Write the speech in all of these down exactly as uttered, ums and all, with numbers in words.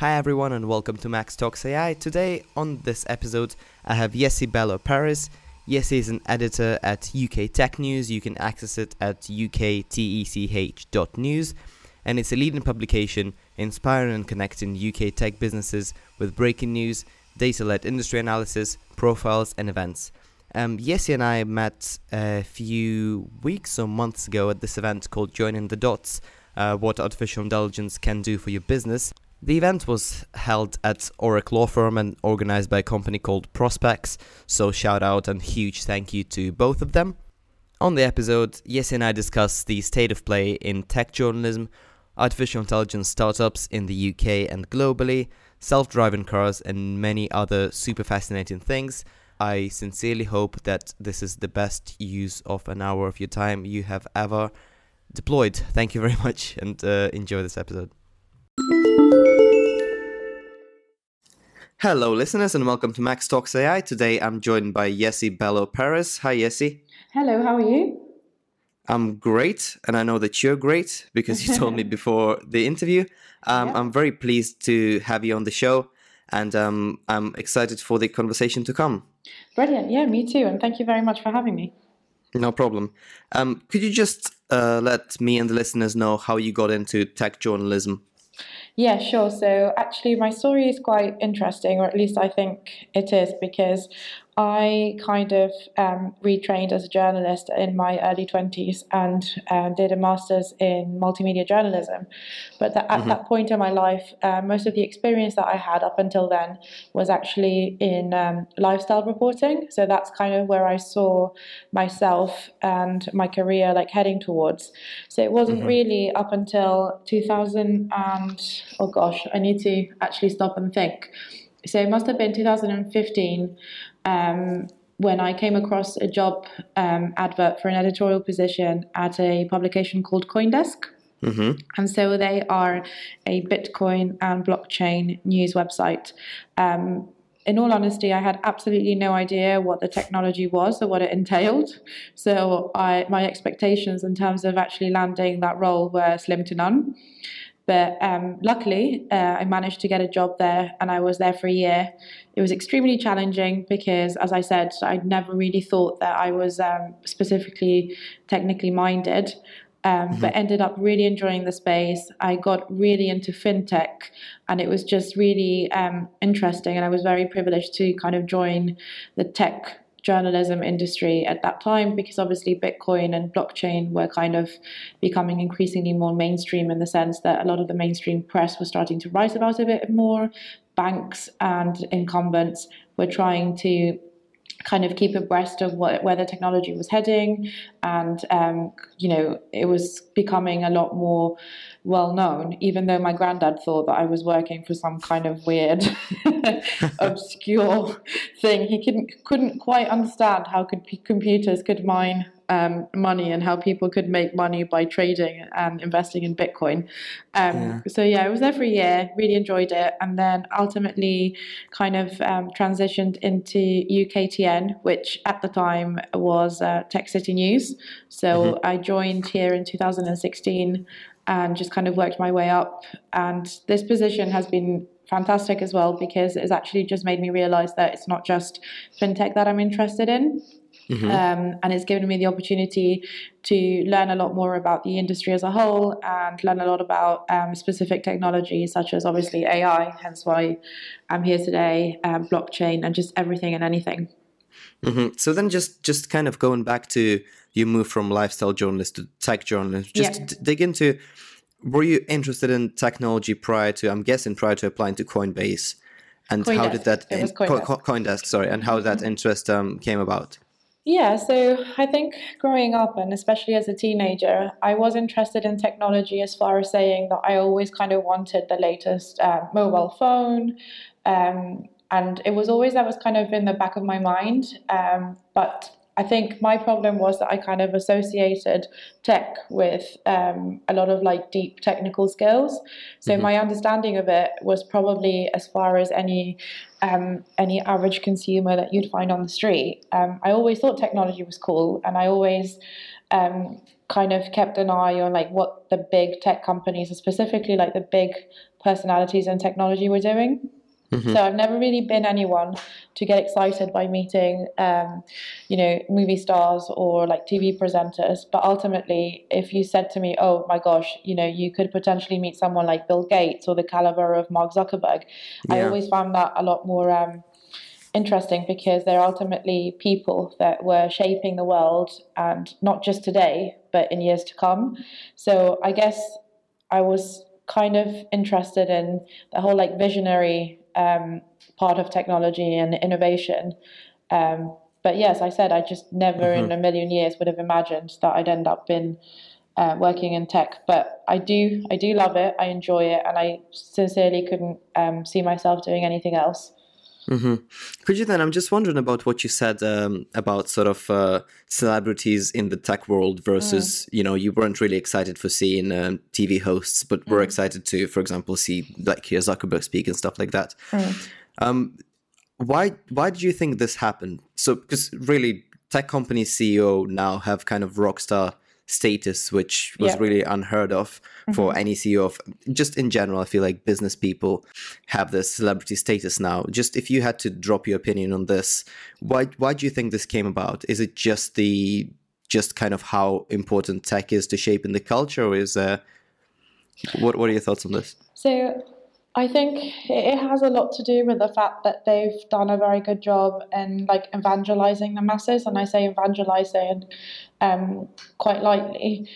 Hi everyone and welcome to Max Talks A I. Today on this episode I have Yessi Bello Pérez. Yessi is an editor at U K Tech News. You can access it at u k tech dot news, and it's a leading publication inspiring and connecting U K tech businesses with breaking news, data-led industry analysis, profiles and events. Um, Yessi and I met a few weeks or months ago at this event called Joining the Dots, uh, What Artificial Intelligence Can Do for Your Business. The event was held at Orrick Law Firm and organized by a company called Prospex, so shout out and huge thank you to both of them. On the episode, Yessi and I discuss the state of play in tech journalism, artificial intelligence startups in the U K and globally, self-driving cars and many other super fascinating things. I sincerely hope that this is the best use of an hour of your time you have ever deployed. Thank you very much and uh, enjoy this episode. Hello listeners and welcome to Max Talks A I. Today I'm joined by Yessi Bello Pérez. Hi Yessi. Hello, how are you? I'm great, and I know that you're great because you told me before the interview. Um, yeah. I'm very pleased to have you on the show, and um, I'm excited for the conversation to come. Brilliant, yeah, me too, and thank you very much for having me. No problem. Um, could you just uh, let me and the listeners know how you got into tech journalism? Yeah, sure. So actually my story is quite interesting, or at least I think it is, because I kind of um, retrained as a journalist in my early twenties and uh, did a master's in multimedia journalism. But that, at mm-hmm. that point in my life, uh, most of the experience that I had up until then was actually in um, lifestyle reporting. So that's kind of where I saw myself and my career like heading towards. So it wasn't mm-hmm. really up until two thousand and, oh gosh, I need to actually stop and think. So it must have been two thousand fifteen um, when I came across a job um, advert for an editorial position at a publication called Coindesk. Mm-hmm. And so they are a Bitcoin and blockchain news website. Um, in all honesty, I had absolutely no idea what the technology was or what it entailed. So I, my expectations in terms of actually landing that role were slim to none. But um, luckily, uh, I managed to get a job there, and I was there for a year. It was extremely challenging because, as I said, I'd never really thought that I was um, specifically technically minded, um, mm-hmm. but ended up really enjoying the space. I got really into fintech, and it was just really um, interesting, and I was very privileged to kind of join the tech journalism industry at that time, because obviously Bitcoin and blockchain were kind of becoming increasingly more mainstream, in the sense that a lot of the mainstream press was starting to write about it a bit more. Banks and incumbents were trying to kind of keep abreast of what, where the technology was heading, and um, you know, it was becoming a lot more well known, even though my granddad thought that I was working for some kind of weird obscure thing. He couldn't couldn't quite understand how could p- computers could mine Um, money, and how people could make money by trading and investing in Bitcoin. Um, yeah. So yeah, I was there for a year, really enjoyed it, and then ultimately kind of um, transitioned into U K T N, which at the time was uh, Tech City News. So mm-hmm. I joined here in two thousand sixteen and just kind of worked my way up. And this position has been fantastic as well, because it's actually just made me realize that it's not just fintech that I'm interested in. Mm-hmm. Um, and it's given me the opportunity to learn a lot more about the industry as a whole, and learn a lot about um, specific technologies such as obviously A I, hence why I'm here today, um, blockchain, and just everything and anything. Mm-hmm. So then just, just kind of going back to, you move from lifestyle journalist to tech journalist, just yeah. d- dig into, were you interested in technology prior to, I'm guessing prior to applying to Coinbase? And Coindesk. How did that, in- Coindesk. Co- Coindesk, sorry, and how that interest um, came about? Yeah, so I think growing up, and especially as a teenager, I was interested in technology, as far as saying that I always kind of wanted the latest uh, mobile phone. Um, and it was always, that was kind of in the back of my mind. Um, but I think my problem was that I kind of associated tech with um, a lot of like deep technical skills. So mm-hmm. my understanding of it was probably as far as any um, any average consumer that you'd find on the street. Um, I always thought technology was cool, and I always um, kind of kept an eye on like what the big tech companies, specifically like the big personalities in technology, were doing. Mm-hmm. So I've never really been anyone to get excited by meeting, um, you know, movie stars or like T V presenters. But ultimately, if you said to me, oh, my gosh, you know, you could potentially meet someone like Bill Gates or the caliber of Mark Zuckerberg. Yeah. I always found that a lot more um, interesting, because they're ultimately people that were shaping the world, and not just today, but in years to come. So I guess I was kind of interested in the whole like visionary um part of technology and innovation, um but yes, I said I just never mm-hmm. in a million years would have imagined that I'd end up in uh, working in tech. But I do I do love it, I enjoy it, and I sincerely couldn't um see myself doing anything else. Mm-hmm. Could you then, I'm just wondering about what you said um, about sort of uh, celebrities in the tech world versus, mm. you know, you weren't really excited for seeing um, T V hosts, but mm. were excited to, for example, see like hear Zuckerberg speak and stuff like that. Mm. Um, why, why do you think this happened? So, because really tech company C E O now have kind of rock star status, which was yep. really unheard of mm-hmm. for any C E O of, just in general, I feel like business people have this celebrity status now. Just if you had to drop your opinion on this, why why do you think this came about? Is it just the just kind of how important tech is to shaping the culture, or is uh what what are your thoughts on this? So I think it has a lot to do with the fact that they've done a very good job in like evangelizing the masses, and I say evangelizing um, quite lightly.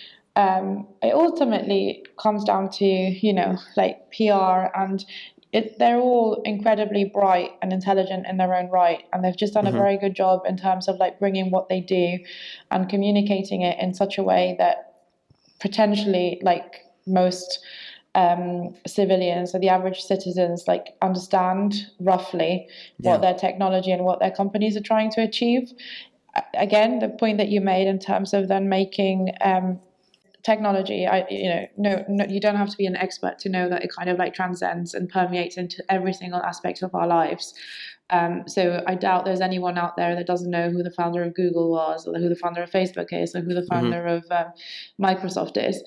Um, it ultimately comes down to, you know, like P R, and it, they're all incredibly bright and intelligent in their own right, and they've just done mm-hmm. a very good job in terms of like bringing what they do and communicating it in such a way that potentially like most Um, civilians, so the average citizens, like understand roughly yeah. what their technology and what their companies are trying to achieve. Again, the point that you made in terms of then making um, technology, I, you know, no, no, you don't have to be an expert to know that it kind of like transcends and permeates into every single aspect of our lives. Um, so I doubt there's anyone out there that doesn't know who the founder of Google was, or who the founder of Facebook is, or who the founder mm-hmm. of um, Microsoft is.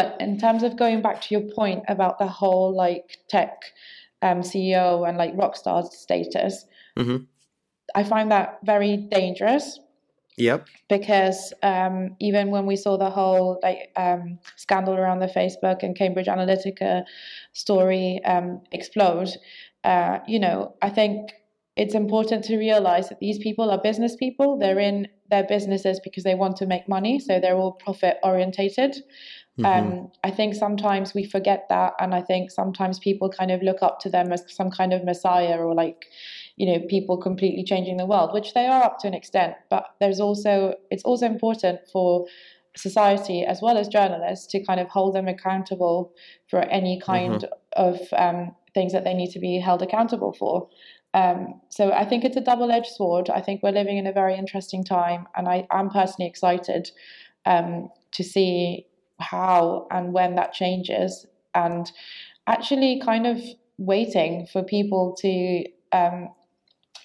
But in terms of going back to your point about the whole like tech um, C E O and like rock star status, mm-hmm. I find that very dangerous. Yep. Because um, even when we saw the whole like um, scandal around the Facebook and Cambridge Analytica story um, explode, uh, you know, I think it's important to realize that these people are business people. They're in their businesses because they want to make money, so they're all profit orientated. Mm-hmm. Um, I think sometimes we forget that, and I think sometimes people kind of look up to them as some kind of messiah, or like, you know, people completely changing the world, which they are up to an extent. But there's also, it's also important for society as well as journalists to kind of hold them accountable for any kind mm-hmm. of um, things that they need to be held accountable for. Um, so I think it's a double-edged sword. I think we're living in a very interesting time, and I am personally excited um, to see how and when that changes, and actually kind of waiting for people to, um,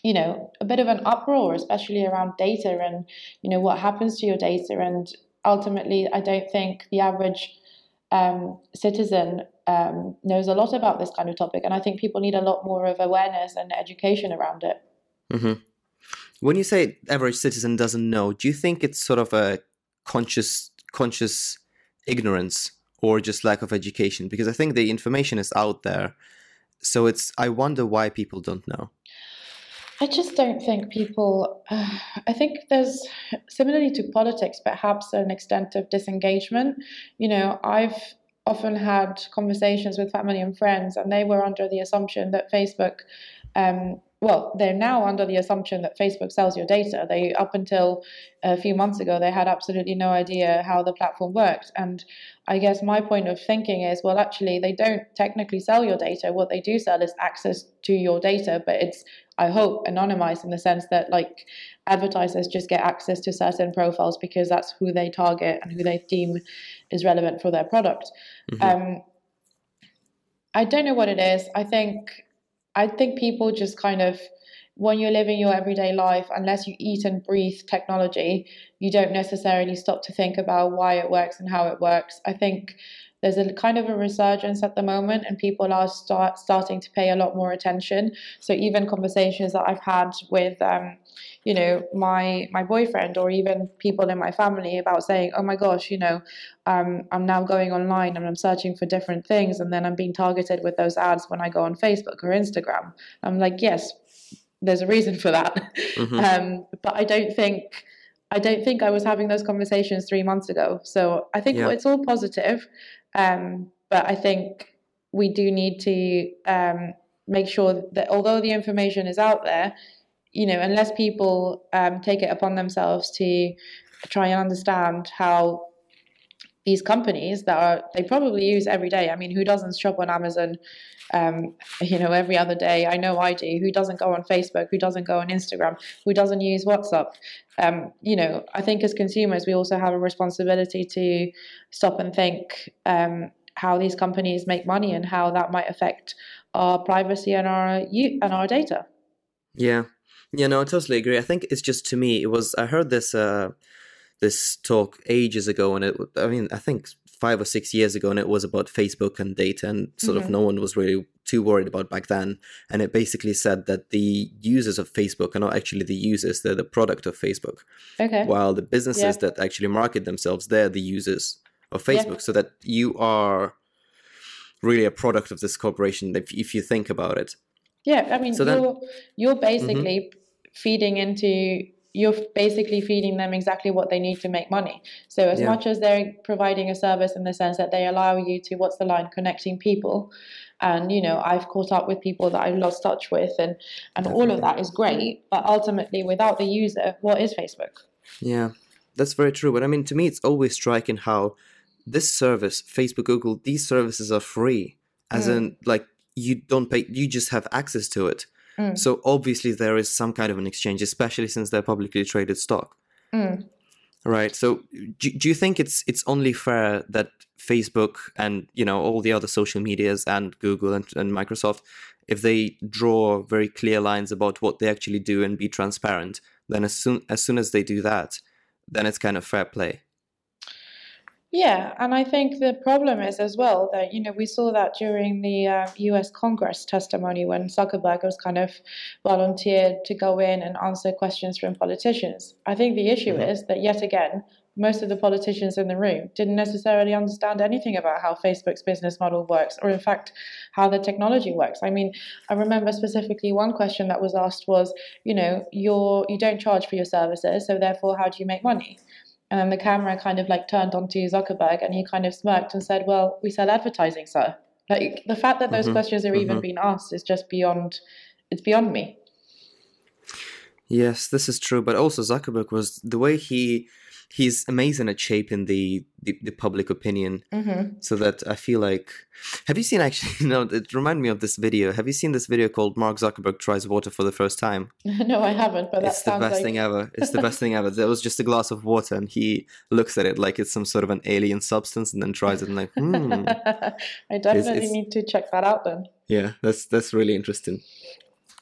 you know, a bit of an uproar, especially around data and, you know, what happens to your data. And ultimately, I don't think the average um, citizen um, knows a lot about this kind of topic. And I think people need a lot more of awareness and education around it. Mm-hmm. When you say average citizen doesn't know, do you think it's sort of a conscious, conscious ignorance or just lack of education? Because I think the information is out there, so it's, I wonder why people don't know. I just don't think people uh, I think there's, similarly to politics, perhaps an extent of disengagement. You know, I've often had conversations with family and friends, and they were under the assumption that Facebook um well, they're now under the assumption that Facebook sells your data. They, up until a few months ago, they had absolutely no idea how the platform worked. And I guess my point of thinking is, well, actually, they don't technically sell your data. What they do sell is access to your data, but it's I hope, anonymized in the sense that like advertisers just get access to certain profiles because that's who they target and who they deem is relevant for their product. Mm-hmm. Um, I don't know what it is. I think, I think people just kind of, when you're living your everyday life, unless you eat and breathe technology, you don't necessarily stop to think about why it works and how it works. I think there's a kind of a resurgence at the moment, and people are start, starting to pay a lot more attention. So even conversations that I've had with, um, you know, my my boyfriend or even people in my family about saying, oh my gosh, you know, um, I'm now going online and I'm searching for different things, and then I'm being targeted with those ads when I go on Facebook or Instagram. I'm like, yes, there's a reason for that. Mm-hmm. um, but I don't think I don't think I was having those conversations three months ago. So I think yeah. it's all positive. Um, but I think we do need to um, make sure that although the information is out there, you know, unless people um, take it upon themselves to try and understand how these companies that are, they probably use every day. I mean, who doesn't shop on Amazon, um, you know, every other day? I know I do. Who doesn't go on Facebook? Who doesn't go on Instagram? Who doesn't use WhatsApp? Um, you know, I think as consumers, we also have a responsibility to stop and think um, how these companies make money and how that might affect our privacy and our you and our data. Yeah. Yeah, no, I totally agree. I think it's just, to me, it was, I heard this, uh, this talk ages ago, and it, I mean, I think five or six years ago, and it was about Facebook and data, and sort mm-hmm. of no one was really too worried about back then. And it basically said that the users of Facebook are not actually the users, they're the product of Facebook. Okay. While the businesses yeah. that actually market themselves, they're the users of Facebook. Yeah. So that you are really a product of this corporation, if, if you think about it. Yeah, I mean, so you're, then, you're basically mm-hmm. feeding into... you're basically feeding them exactly what they need to make money. So as yeah. much as they're providing a service in the sense that they allow you to, what's the line, connecting people. And, you know, I've caught up with people that I've lost touch with, and, and all of that is great. But ultimately, without the user, what is Facebook? Yeah, that's very true. But I mean, to me, it's always striking how this service, Facebook, Google, these services are free. As mm. in, like, you don't pay, you just have access to it. Mm. So obviously there is some kind of an exchange, especially since they're publicly traded stock. Mm. Right. So do, do you think it's it's only fair that Facebook and, you know, all the other social medias and Google and, and Microsoft, if they draw very clear lines about what they actually do and be transparent, then as soon as soon as they do that, then it's kind of fair play? Yeah, and I think the problem is as well that, you know, we saw that during the uh, U S Congress testimony when Zuckerberg was kind of volunteered to go in and answer questions from politicians. I think the issue mm-hmm. is that, yet again, most of the politicians in the room didn't necessarily understand anything about how Facebook's business model works, or in fact, how the technology works. I mean, I remember specifically one question that was asked was, you know, you're, you don't charge for your services, so therefore, how do you make money? And then the camera kind of like turned onto Zuckerberg, and he kind of smirked and said, well, we sell advertising, sir. Like, the fact that those mm-hmm. questions are mm-hmm. even being asked is just beyond, it's beyond me. Yes, this is true. But also Zuckerberg was, the way he, he's amazing at shaping the, the, the public opinion. Mm-hmm. So that I feel like, have you seen actually, no, it reminded me of this video. Have you seen this video called Mark Zuckerberg Tries Water for the First Time? No, I haven't, but that it's sounds the best like... thing ever. It's the best thing ever. There was just a glass of water, and he looks at it like it's some sort of an alien substance, and then tries it and like, hmm. I definitely it's, it's... need to check that out then. Yeah, that's, that's really interesting.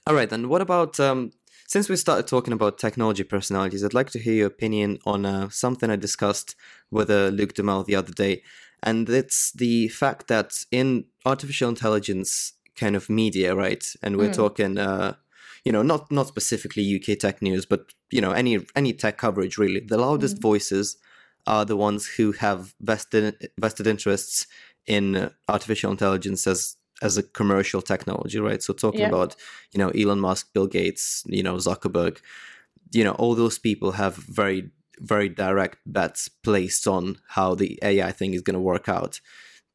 All right, then what about... Um, Since we started talking about technology personalities, I'd like to hear your opinion on uh, something I discussed with uh, Luke Duhamel the other day. And it's the fact that in artificial intelligence kind of media, right? And we're mm. talking, uh, you know, not not specifically U K Tech News, but, you know, any any tech coverage, really. The loudest mm. voices are the ones who have vested vested interests in artificial intelligence as as a commercial technology, right? So talking yeah. about, you know, Elon Musk, Bill Gates, you know, Zuckerberg, you know, all those people have very, very direct bets placed on how the A I thing is going to work out,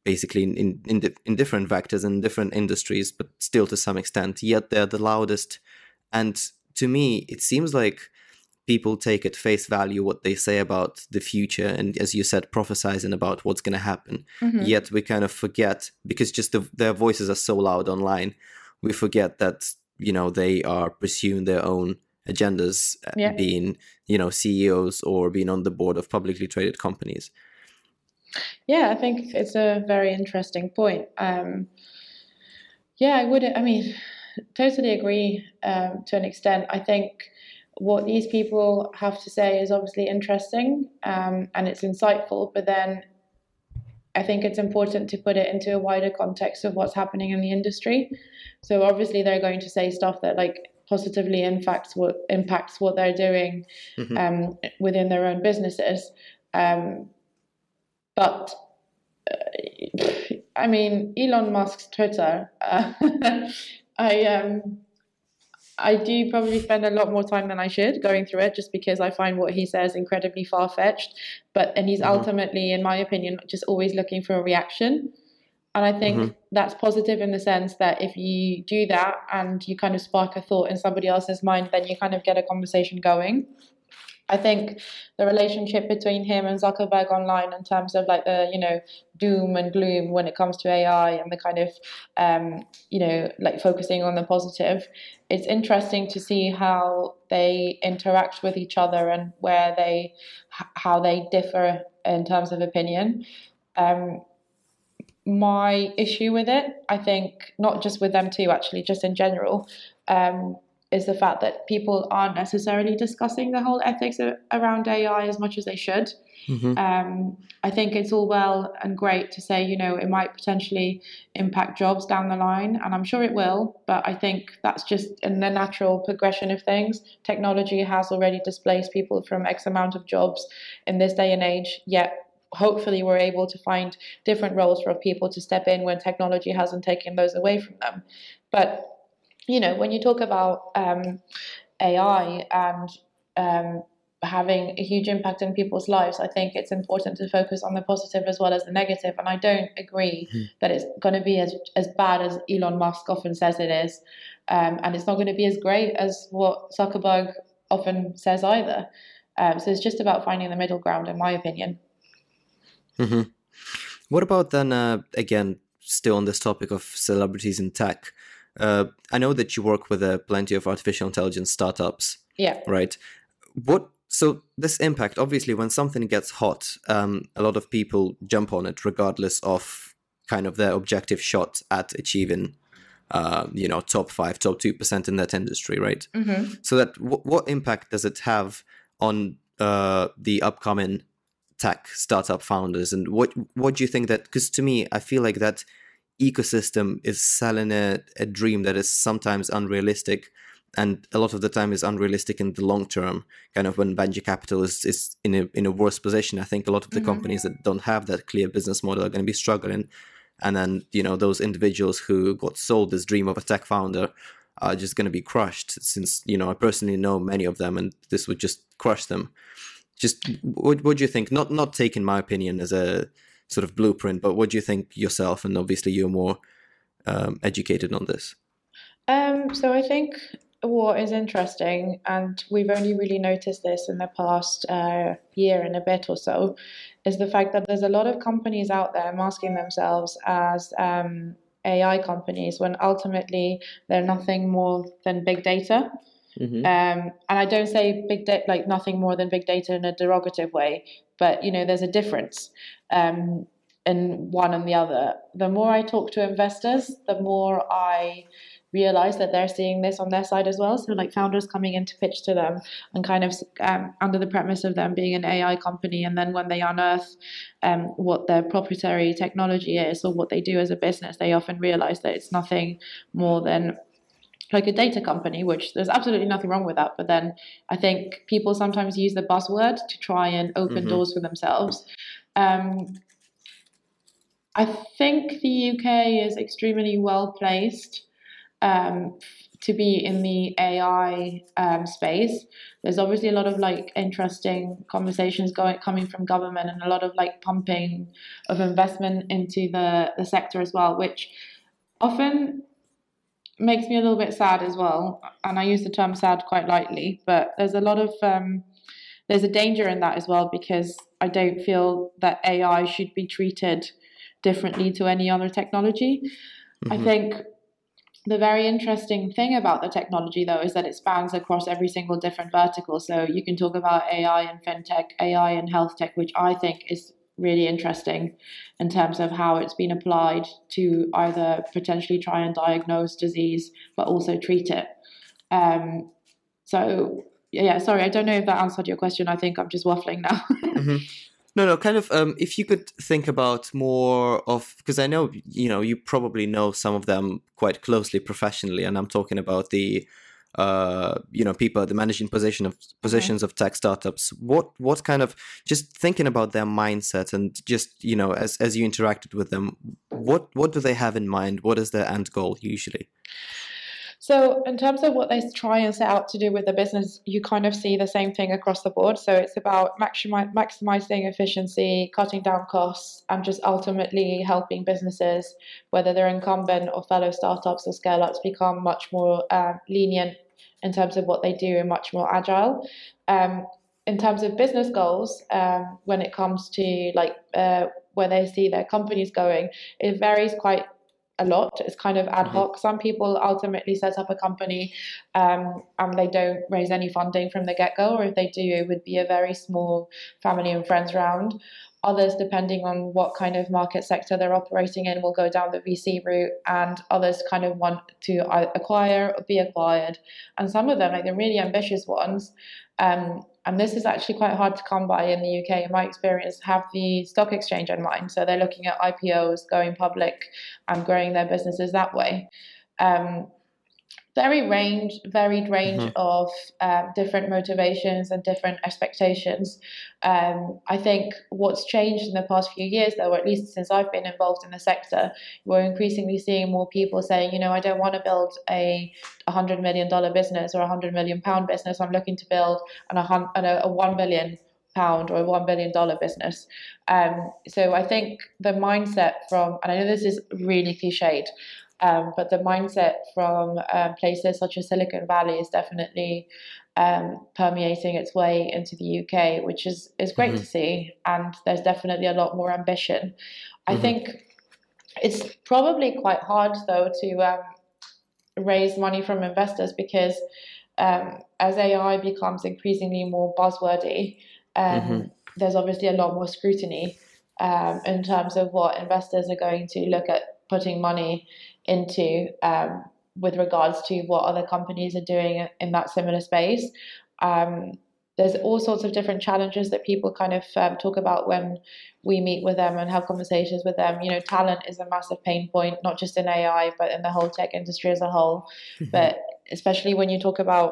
basically in in, in, di- in different vectors and in different industries, but still to some extent, yet they're the loudest. And to me, it seems like people take at face value what they say about the future and, as you said, prophesizing about what's going to happen. Mm-hmm. Yet we kind of forget, because just the, their voices are so loud online, we forget that you know, they are pursuing their own agendas, yeah. being, you know, C E Os or being on the board of publicly traded companies. Yeah, I think it's a very interesting point. Um, yeah, I would, I mean, totally agree um, to an extent. I think what these people have to say is obviously interesting um, and it's insightful, but then I think it's important to put it into a wider context of what's happening in the industry. So obviously they're going to say stuff that like positively impacts what impacts what they're doing mm-hmm. um, within their own businesses. Um, but uh, I mean, Elon Musk's Twitter, uh, I um, I do probably spend a lot more time than I should going through it, just because I find what he says incredibly far-fetched. But and he's mm-hmm. ultimately, in my opinion, just always looking for a reaction. And I think mm-hmm. that's positive in the sense that if you do that and you kind of spark a thought in somebody else's mind, then you kind of get a conversation going. I think the relationship between him and Zuckerberg online in terms of like the, you know, doom and gloom when it comes to A I and the kind of, um, you know, like focusing on the positive, it's interesting to see how they interact with each other and where they, how they differ in terms of opinion. Um, my issue with it, I think, not just with them too, actually, just in general, um, is the fact that people aren't necessarily discussing the whole ethics around A I as much as they should. Mm-hmm. Um, I think it's all well and great to say, you know, it might potentially impact jobs down the line, and I'm sure it will, but I think that's just in the natural progression of things. Technology has already displaced people from X amount of jobs in this day and age, yet hopefully we're able to find different roles for people to step in when technology hasn't taken those away from them. But you know, when you talk about um, A I and um, having a huge impact in people's lives, I think it's important to focus on the positive as well as the negative. And I don't agree mm-hmm. that it's going to be as, as bad as Elon Musk often says it is. Um, and it's not going to be as great as what Zuckerberg often says either. Um, so it's just about finding the middle ground, in my opinion. Mm-hmm. What about then, uh, again, still on this topic of celebrities in tech? Uh, I know that you work with uh, plenty of artificial intelligence startups. Yeah. Right. What? So this impact, obviously, when something gets hot, um, a lot of people jump on it, regardless of kind of their objective shot at achieving, uh, you know, top five, top two percent in that industry, right? Mm-hmm. So that w- what impact does it have on uh, the upcoming tech startup founders, and what what do you think that? Because to me, I feel like that ecosystem is selling a, a dream that is sometimes unrealistic, and a lot of the time is unrealistic in the long term, kind of when venture capital is, is in a in a worse position. I think a lot of the mm-hmm. companies that don't have that clear business model are going to be struggling, and then, you know, those individuals who got sold this dream of a tech founder are just going to be crushed, since, you know, I personally know many of them, and this would just crush them. Just what, what do you think? Not not taking my opinion as a sort of blueprint, but what do you think yourself? And obviously you're more um, educated on this. Um, so I think what is interesting, and we've only really noticed this in the past uh, year and a bit or so, is the fact that there's a lot of companies out there masking themselves as um, A I companies, when ultimately they're nothing more than big data. Mm-hmm. Um, and I don't say big data, like nothing more than big data in a derogative way, but, you know, there's a difference um, in one and the other. The more I talk to investors, the more I realize that they're seeing this on their side as well. So like founders coming in to pitch to them and kind of um, under the premise of them being an A I company. And then when they unearth um, what their proprietary technology is or what they do as a business, they often realize that it's nothing more than like a data company, which there's absolutely nothing wrong with that. But then I think people sometimes use the buzzword to try and open mm-hmm. doors for themselves. Um, I think the U K is extremely well placed um, to be in the A I um, space. There's obviously a lot of like interesting conversations going coming from government, and a lot of like pumping of investment into the, the sector as well, which often makes me a little bit sad as well, and I use the term sad quite lightly, but there's a lot of um there's a danger in that as well, because I don't feel that A I should be treated differently to any other technology. Mm-hmm. I think The very interesting thing about the technology, though, is that it spans across every single different vertical. So you can talk about A I and fintech, A I and health tech, which I think is really interesting in terms of how it's been applied to either potentially try and diagnose disease, but also treat it. Um, so, yeah, sorry, I don't know if that answered your question. I think I'm just waffling now. Mm-hmm. No, no, kind of, um, if you could think about more of, because I know, you know, you probably know some of them quite closely professionally, and I'm talking about the, uh, you know, people, the managing position of positions okay. of tech startups. What, what kind of, just thinking about their mindset and just, you know, as, as you interacted with them, what, what do they have in mind? What is their end goal usually? So in terms of what they try and set out to do with the business, you kind of see the same thing across the board. So it's about maximi- maximizing efficiency, cutting down costs, and just ultimately helping businesses, whether they're incumbent or fellow startups or scale-ups, become much more uh, lenient in terms of what they do and much more agile. Um, in terms of business goals, um, when it comes to like uh, where they see their companies going, it varies quite a lot. It's kind of ad hoc. Mm-hmm. Some people ultimately set up a company um, and they don't raise any funding from the get-go, or if they do, it would be a very small family and friends round. Others, depending on what kind of market sector they're operating in, will go down the V C route, and others kind of want to acquire or be acquired. And some of them, like the really ambitious ones, um, and this is actually quite hard to come by in the U K, in my experience, have the stock exchange in mind. So they're looking at I P Os, going public, and growing their businesses that way. Um, very range, varied range mm-hmm. of uh, different motivations and different expectations. Um, I think what's changed in the past few years, though, or at least since I've been involved in the sector, we're increasingly seeing more people saying, you know, I don't want to build a one hundred million dollars business or a one hundred million pounds business. I'm looking to build an, a one billion pounds or a one billion dollars business. Um, so I think the mindset from, and I know this is really cliched, Um, but the mindset from uh, places such as Silicon Valley is definitely um, permeating its way into the U K, which is, is great mm-hmm. to see. And there's definitely a lot more ambition. Mm-hmm. I think it's probably quite hard, though, to um, raise money from investors because um, as A I becomes increasingly more buzzwordy, um, mm-hmm. there's obviously a lot more scrutiny um, in terms of what investors are going to look at putting money into um, with regards to what other companies are doing in that similar space. Um, there's all sorts of different challenges that people kind of um, talk about when we meet with them and have conversations with them. You know, talent is a massive pain point, not just in A I, but in the whole tech industry as a whole. Mm-hmm. But especially when you talk about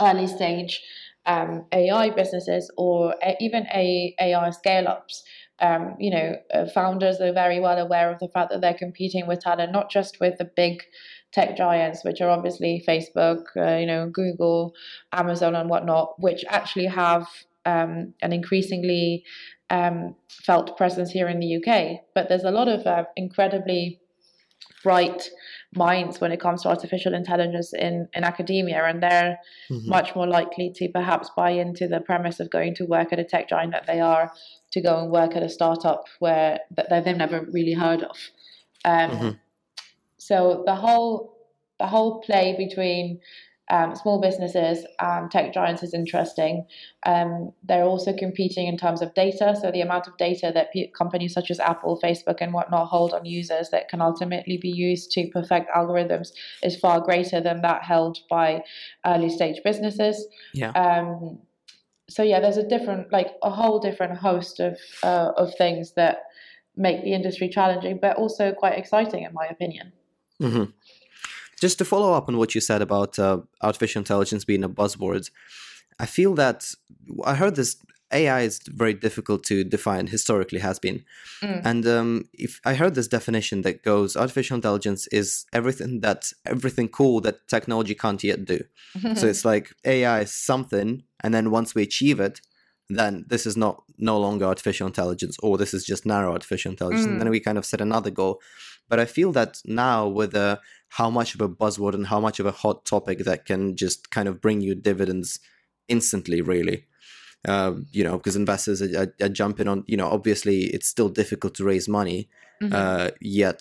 early stage um, A I businesses or even a- A I scale-ups, Um, you know, uh, founders are very well aware of the fact that they're competing with talent, not just with the big tech giants, which are obviously Facebook, uh, you know, Google, Amazon and whatnot, which actually have um, an increasingly um, felt presence here in the U K. But there's a lot of uh, incredibly bright minds when it comes to artificial intelligence in, in academia, and they're mm-hmm. much more likely to perhaps buy into the premise of going to work at a tech giant that they are to go and work at a startup where that they've never really heard of. Um, mm-hmm. So the whole the whole play between um, small businesses and tech giants is interesting. Um, they're also competing in terms of data. So the amount of data that p- companies such as Apple, Facebook and whatnot hold on users that can ultimately be used to perfect algorithms is far greater than that held by early stage businesses. Yeah. Um, So yeah, there's a different, like a whole different host of uh, of things that make the industry challenging, but also quite exciting, in my opinion. Mm-hmm. Just to follow up on what you said about uh, artificial intelligence being a buzzword, I feel that I heard this A I is very difficult to define. Historically, has been, mm. and um, if I heard this definition that goes, artificial intelligence is everything that everything cool that technology can't yet do. So it's like A I is something. And then once we achieve it, then this is not no longer artificial intelligence, or this is just narrow artificial intelligence. Mm. And then we kind of set another goal. But I feel that now with uh, how much of a buzzword and how much of a hot topic that can just kind of bring you dividends instantly, really, uh, you know, because investors are, are, are jumping on, you know, obviously it's still difficult to raise money, mm-hmm. uh, yet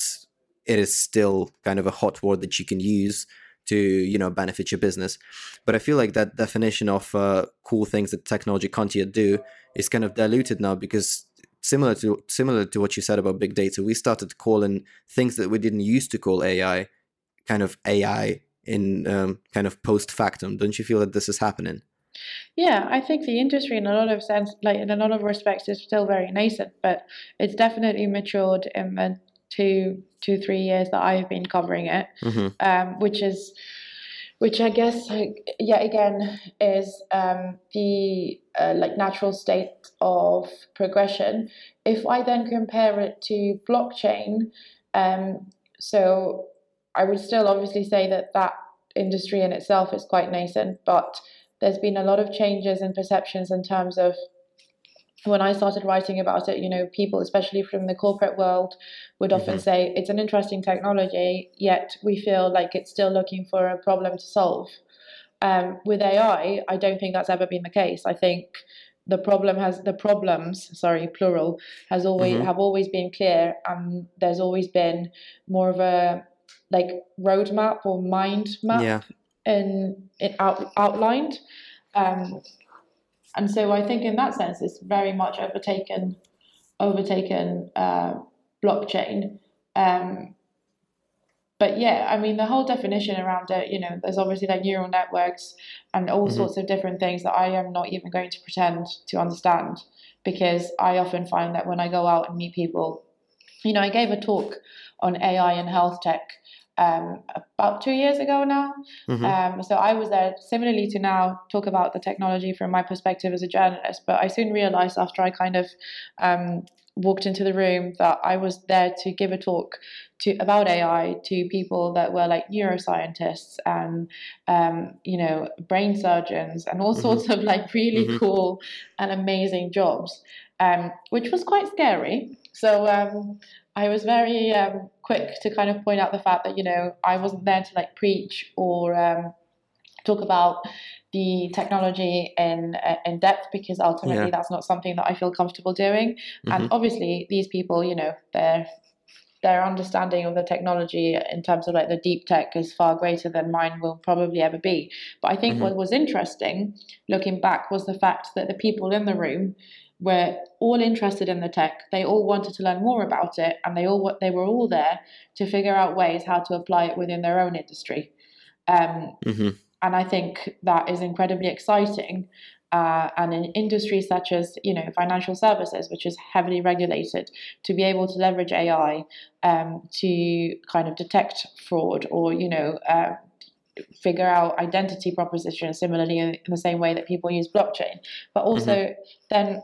it is still kind of a hot word that you can use to, you know, benefit your business. But I feel like that definition of uh, cool things that technology can't yet do is kind of diluted now, because similar to similar to what you said about big data, we started calling things that we didn't used to call A I kind of A I in um, kind of post factum. Don't you feel that this is happening? Yeah, I think the industry, in a lot of sense, like in a lot of respects, is still very nascent, but it's definitely matured in the two, two, three years that I've been covering it, mm-hmm. um, which is, which I guess, like, yet again, is um, the uh, like natural state of progression. If I then compare it to blockchain, um, so I would still obviously say that that industry in itself is quite nascent, but there's been a lot of changes in perceptions in terms of, when I started writing about it, you know, people, especially from the corporate world, would often mm-hmm. say it's an interesting technology, yet we feel like it's still looking for a problem to solve. Um, with A I, I don't think that's ever been the case. I think the problem has the problems, sorry, plural, has always mm-hmm. have always been clear, and there's always been more of a like roadmap or mind map. Yeah. And it out, outlined, um, and so I think in that sense it's very much overtaken, overtaken uh, blockchain. Um, but yeah, I mean the whole definition around it, you know, there's obviously like neural networks and all mm-hmm. sorts of different things that I am not even going to pretend to understand, because I often find that when I go out and meet people, you know, I gave a talk on A I and health tech. Um, about two years ago now. Mm-hmm. Um, so I was there similarly to now, talk about the technology from my perspective as a journalist. But I soon realized after I kind of um, walked into the room that I was there to give a talk to about A I to people that were like neuroscientists and, um, you know, brain surgeons and all mm-hmm. sorts of like really mm-hmm. cool and amazing jobs, um, which was quite scary. So um, I was very um, quick to kind of point out the fact that, you know, I wasn't there to like preach or um, talk about the technology in uh, in depth, because ultimately yeah. that's not something that I feel comfortable doing. Mm-hmm. And obviously these people, you know, their their understanding of the technology in terms of like the deep tech is far greater than mine will probably ever be. But I think mm-hmm. what was interesting looking back was the fact that the people in the room were all interested in the tech. They all wanted to learn more about it, and they all they were all there to figure out ways how to apply it within their own industry. Um, mm-hmm. And I think that is incredibly exciting. Uh, and in industries such as, you know, financial services, which is heavily regulated, to be able to leverage A I um, to kind of detect fraud or, you know, uh, figure out identity propositions similarly in the same way that people use blockchain, but also mm-hmm. then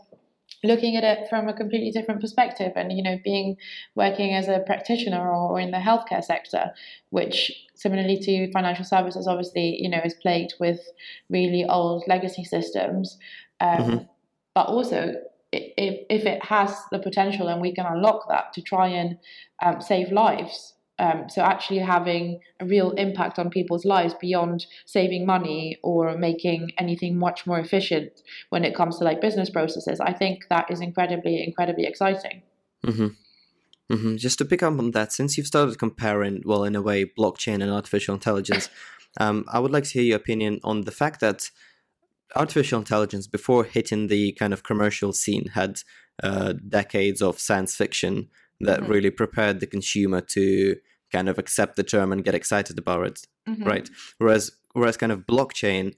looking at it from a completely different perspective and, you know, being working as a practitioner or, or in the healthcare sector, which similarly to financial services, obviously, you know, is plagued with really old legacy systems. Um, mm-hmm. But also if, if it has the potential and we can unlock that to try and um, save lives. Um, so actually having a real impact on people's lives beyond saving money or making anything much more efficient when it comes to like business processes, I think that is incredibly, incredibly exciting. Mm-hmm. Mm-hmm. Just to pick up on that, since you've started comparing, well, in a way, blockchain and artificial intelligence, um, I would like to hear your opinion on the fact that artificial intelligence, before hitting the kind of commercial scene, had uh, decades of science fiction that mm-hmm. really prepared the consumer to kind of accept the term and get excited about it, mm-hmm. right? Whereas whereas kind of blockchain,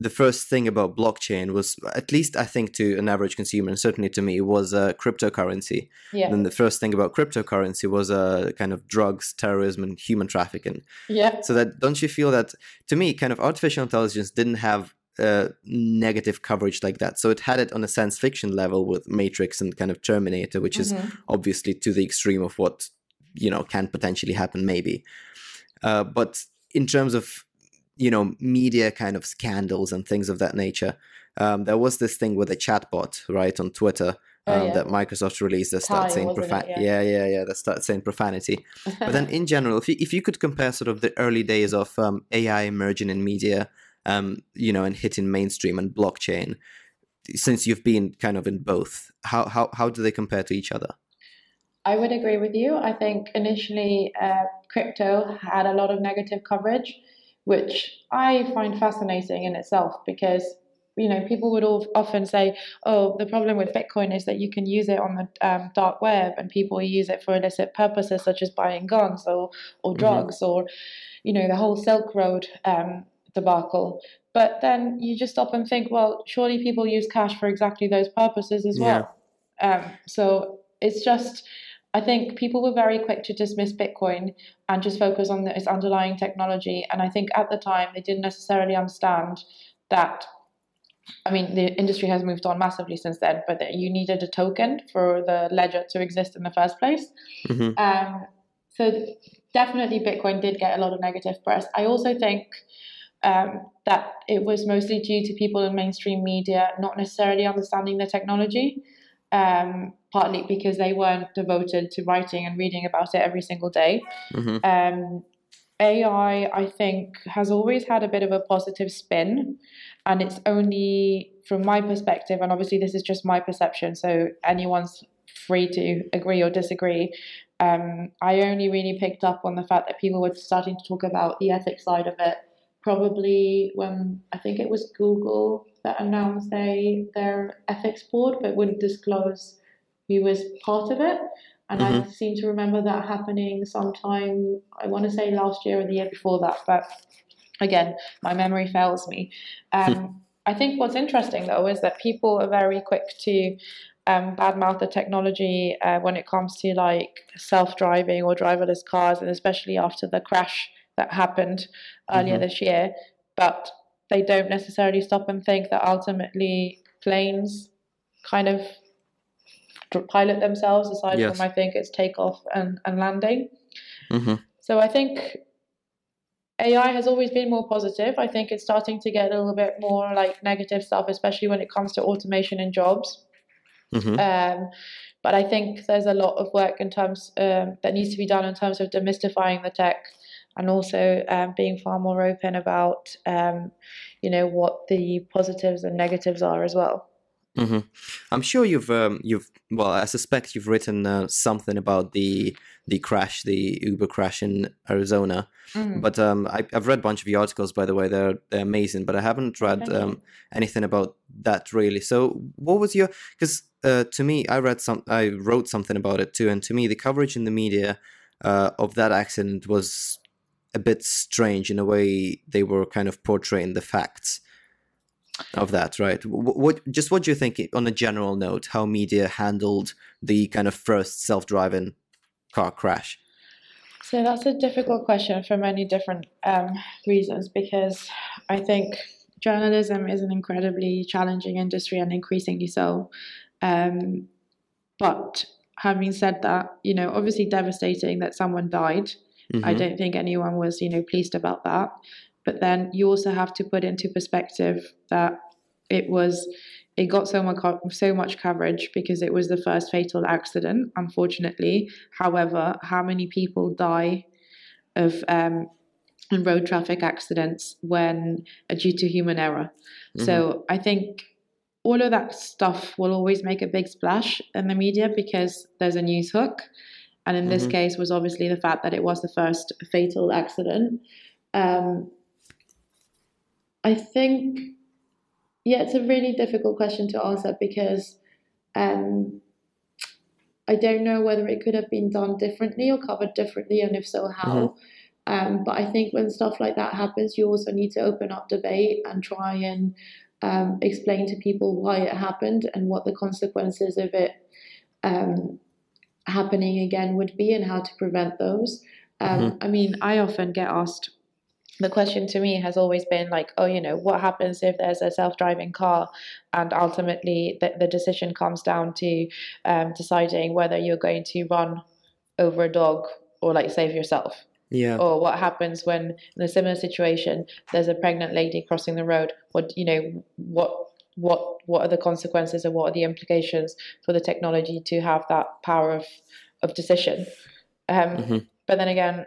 the first thing about blockchain was, at least I think to an average consumer, and certainly to me, was a cryptocurrency. Yeah. And then the first thing about cryptocurrency was a kind of drugs, terrorism, and human trafficking. Yeah. So that, don't you feel that, to me, kind of artificial intelligence didn't have uh, negative coverage like that. So it had it on a science fiction level with Matrix and kind of Terminator, which mm-hmm. is obviously to the extreme of what, you know, can potentially happen maybe. Uh, but in terms of, you know, media kind of scandals and things of that nature, um, there was this thing with a chatbot, right, on Twitter um, oh, yeah. that Microsoft released that started saying profanity. Yeah. yeah, yeah, yeah, that started saying profanity. But then in general, if you, if you could compare sort of the early days of um, A I emerging in media, Um, you know, and hitting mainstream and blockchain, since you've been kind of in both, how how how do they compare to each other? I would agree with you. I think initially uh, crypto had a lot of negative coverage, which I find fascinating in itself because, you know, people would all often say, oh, the problem with Bitcoin is that you can use it on the um, dark web and people use it for illicit purposes such as buying guns or, or drugs mm-hmm. or, you know, the whole Silk Road um, debacle. But then you just stop and think, well, surely people use cash for exactly those purposes as yeah. well. Um, so it's just... I think people were very quick to dismiss Bitcoin and just focus on its underlying technology. And I think at the time, they didn't necessarily understand that, I mean, the industry has moved on massively since then, but that you needed a token for the ledger to exist in the first place. Mm-hmm. Um, so definitely Bitcoin did get a lot of negative press. I also think um, that it was mostly due to people in mainstream media not necessarily understanding the technology. Um, partly because they weren't devoted to writing and reading about it every single day. Mm-hmm. Um, A I, I think, has always had a bit of a positive spin, and it's only, from my perspective, and obviously this is just my perception, so anyone's free to agree or disagree, um, I only really picked up on the fact that people were starting to talk about the ethics side of it, probably when, I think it was Google that announced they, their ethics board, but wouldn't disclose who was part of it. And mm-hmm. I seem to remember that happening sometime, I want to say last year or the year before that, but again, my memory fails me. Um, hmm. I think what's interesting, though, is that people are very quick to um, badmouth the technology uh, when it comes to like self-driving or driverless cars, and especially after the crash that happened earlier mm-hmm. this year. But they don't necessarily stop and think that ultimately planes kind of pilot themselves, aside yes. from, I think, it's takeoff and, and landing. Mm-hmm. So I think A I has always been more positive. I think it's starting to get a little bit more like negative stuff, especially when it comes to automation and jobs. Mm-hmm. Um, but I think there's a lot of work in terms um, that needs to be done in terms of demystifying the tech, and also um, being far more open about, um, you know, what the positives and negatives are as well. Mm-hmm. I'm sure you've, um, you've, well, I suspect you've written uh, something about the the crash, the Uber crash in Arizona. Mm-hmm. But um, I, I've read a bunch of your articles, by the way. They're, they're amazing, but I haven't read okay. um, anything about that really. So what was your? Because uh, to me, I read some, I wrote something about it too, and to me, the coverage in the media uh, of that accident was a bit strange in a way they were kind of portraying the facts of that, right? What, what just what do you think, on a general note, how media handled the kind of first self-driving car crash? So that's a difficult question for many different um, reasons, because I think journalism is an incredibly challenging industry, and increasingly so. Um, but having said that, you know, obviously devastating that someone died. Mm-hmm. I don't think anyone was, you know, pleased about that. But then you also have to put into perspective that it was, it got so much so much coverage because it was the first fatal accident, unfortunately. However, how many people die of um, road traffic accidents when uh, due to human error? Mm-hmm. So I think all of that stuff will always make a big splash in the media because there's a news hook. And in this mm-hmm. case was obviously the fact that it was the first fatal accident. Um, I think, yeah, it's a really difficult question to answer because um, I don't know whether it could have been done differently or covered differently, and if so, how. Mm-hmm. Um, but I think when stuff like that happens, you also need to open up debate and try and um, explain to people why it happened and what the consequences of it um happening again would be and how to prevent those. Um, mm-hmm. I mean, I often get asked, the question to me has always been like, oh, you know, what happens if there's a self-driving car and ultimately the, the decision comes down to um, deciding whether you're going to run over a dog or like save yourself. Yeah. Or what happens when in a similar situation, there's a pregnant lady crossing the road. What, you know, what, what what are the consequences and what are the implications for the technology to have that power of of decision? Um, mm-hmm. But then again,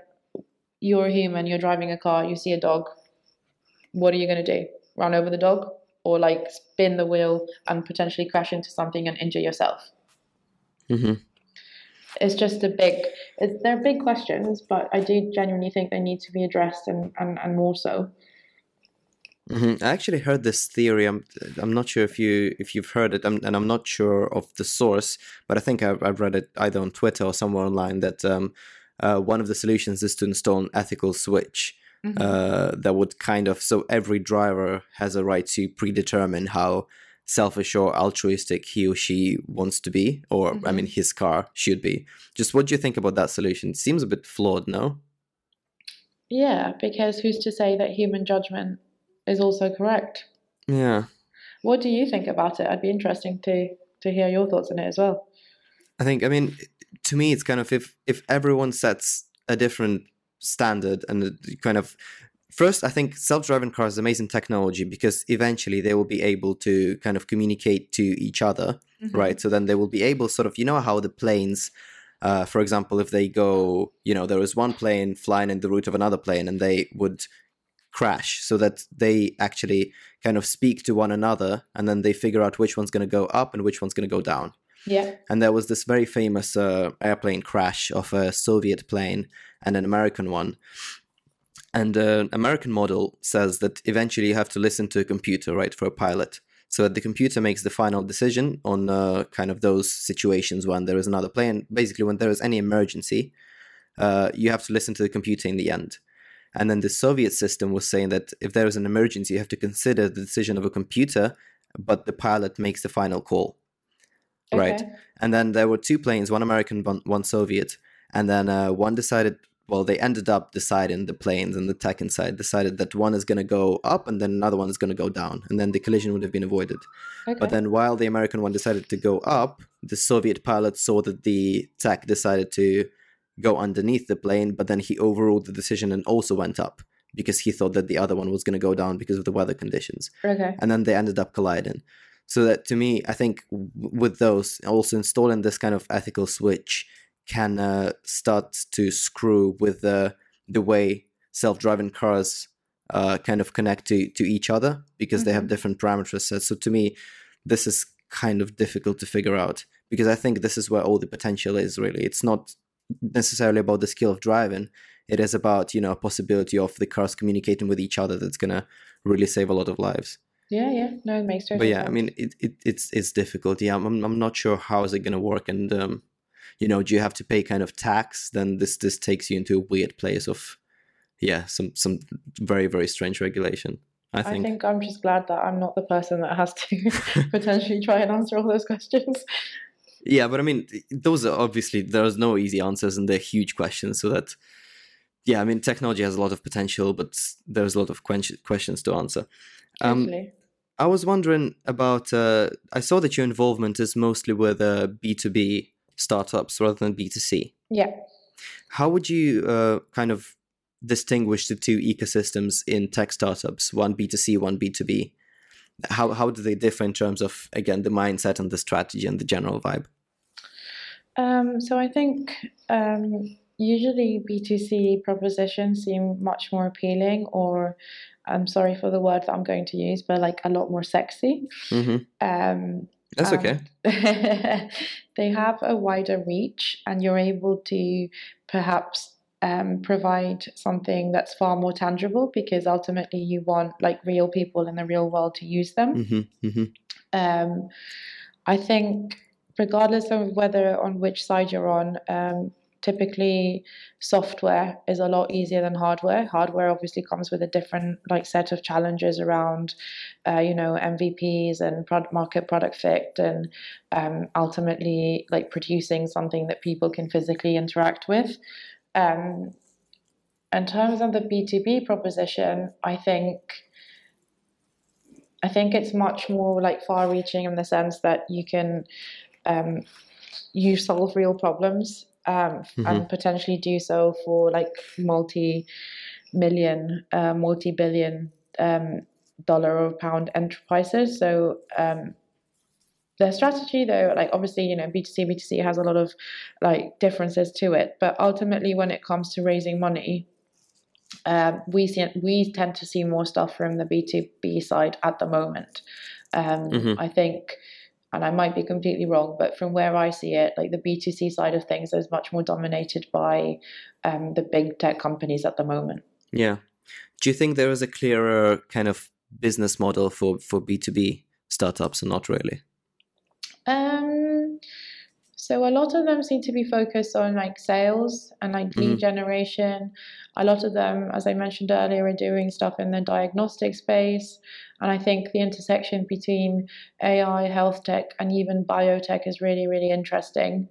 you're a human, you're driving a car, you see a dog. What are you going to do? Run over the dog or like spin the wheel and potentially crash into something and injure yourself? Mm-hmm. it's just a big, it's, they're big questions, but I do genuinely think they need to be addressed, and, and, and more so. Mm-hmm. I actually heard this theory. I'm I'm not sure if you if you've heard it, I'm, and I'm not sure of the source, but I think I've, I've read it either on Twitter or somewhere online that um, uh, one of the solutions is to install an ethical switch mm-hmm. uh, that would kind of, so every driver has a right to predetermine how selfish or altruistic he or she wants to be, or mm-hmm. I mean, his car should be. Just what do you think about that solution? It seems a bit flawed, no? Yeah, because who's to say that human judgment is also correct? Yeah. What do you think about it? I'd be interesting to to hear your thoughts on it as well. I think, I mean, to me, it's kind of, if if everyone sets a different standard and kind of, first, I think self-driving cars is amazing technology because eventually they will be able to kind of communicate to each other, mm-hmm. right? So then they will be able sort of, you know how the planes, uh, for example, if they go, you know, there is one plane flying in the route of another plane and they would crash, so that they actually kind of speak to one another and then they figure out which one's going to go up and which one's going to go down. Yeah. And there was this very famous uh, airplane crash of a Soviet plane and an American one. And an American model says that eventually you have to listen to a computer, right, for a pilot. So that the computer makes the final decision on uh, kind of those situations when there is another plane. Basically, when there is any emergency, uh, you have to listen to the computer in the end. And then the Soviet system was saying that if there is an emergency, you have to consider the decision of a computer, but the pilot makes the final call, okay. right? And then there were two planes, one American, one, one Soviet. And then uh, one decided, well, they ended up deciding, the planes and the tech inside decided that one is going to go up and then another one is going to go down. And then the collision would have been avoided. Okay. But then while the American one decided to go up, the Soviet pilot saw that the tech decided to go underneath the plane, but then he overruled the decision and also went up because he thought that the other one was going to go down because of the weather conditions. Okay. And then they ended up colliding. So that, to me, I think w- with those, also installing this kind of ethical switch can uh, start to screw with uh, the way self-driving cars uh, kind of connect to, to each other because mm-hmm. they have different parameters set. So to me, this is kind of difficult to figure out because I think this is where all the potential is, really. It's not necessarily about the skill of driving. It is about, you know, a possibility of the cars communicating with each other that's gonna really save a lot of lives. Yeah, yeah, no, it makes sense. But yeah, I mean, it, it it's it's difficult. Yeah, I'm I'm not sure how is it gonna work, and um, you know, do you have to pay kind of tax? Then this this takes you into a weird place of, yeah, some some very very strange regulation. I think. I think I'm just glad that I'm not the person that has to potentially try and answer all those questions. Yeah, but I mean, those are obviously, there's no easy answers and they're huge questions. So that, yeah, I mean, technology has a lot of potential, but there's a lot of quen- questions to answer. Um, I was wondering about, uh, I saw that your involvement is mostly with uh, B two B startups rather than B two C. Yeah. How would you uh, kind of distinguish the two ecosystems in tech startups, one B two C, one B two B? How how do they differ in terms of, again, the mindset and the strategy and the general vibe? Um, so I think um, usually B two C propositions seem much more appealing, or I'm sorry for the word that I'm going to use, but like a lot more sexy. Mm-hmm. Um, That's okay. They have a wider reach and you're able to perhaps Um, provide something that's far more tangible, because ultimately you want like real people in the real world to use them. Mm-hmm, mm-hmm. Um, I think regardless of whether on which side you're on, um, typically software is a lot easier than hardware. Hardware obviously comes with a different like set of challenges around, uh, you know, M V Ps and product market product fit, and um, ultimately like producing something that people can physically interact with. Um, in terms of the B two B proposition, I think I think it's much more like far-reaching in the sense that you can um, you solve real problems um, mm-hmm. and potentially do so for like multi-million, uh, multi-billion um, dollar or pound enterprises. So. Um, Their strategy, though, like obviously, you know, B two C, B two C has a lot of like differences to it. But ultimately, when it comes to raising money, um, we see, we tend to see more stuff from the B two B side at the moment. Um, mm-hmm. I think and I might be completely wrong, but from where I see it, like the B two C side of things is much more dominated by um, the big tech companies at the moment. Yeah. Do you think there is a clearer kind of business model for, for B two B startups or not really? Um, so a lot of them seem to be focused on like sales and like mm-hmm. lead generation. A lot of them, as I mentioned earlier, are doing stuff in the diagnostic space. And I think the intersection between A I, health tech, and even biotech is really, really interesting.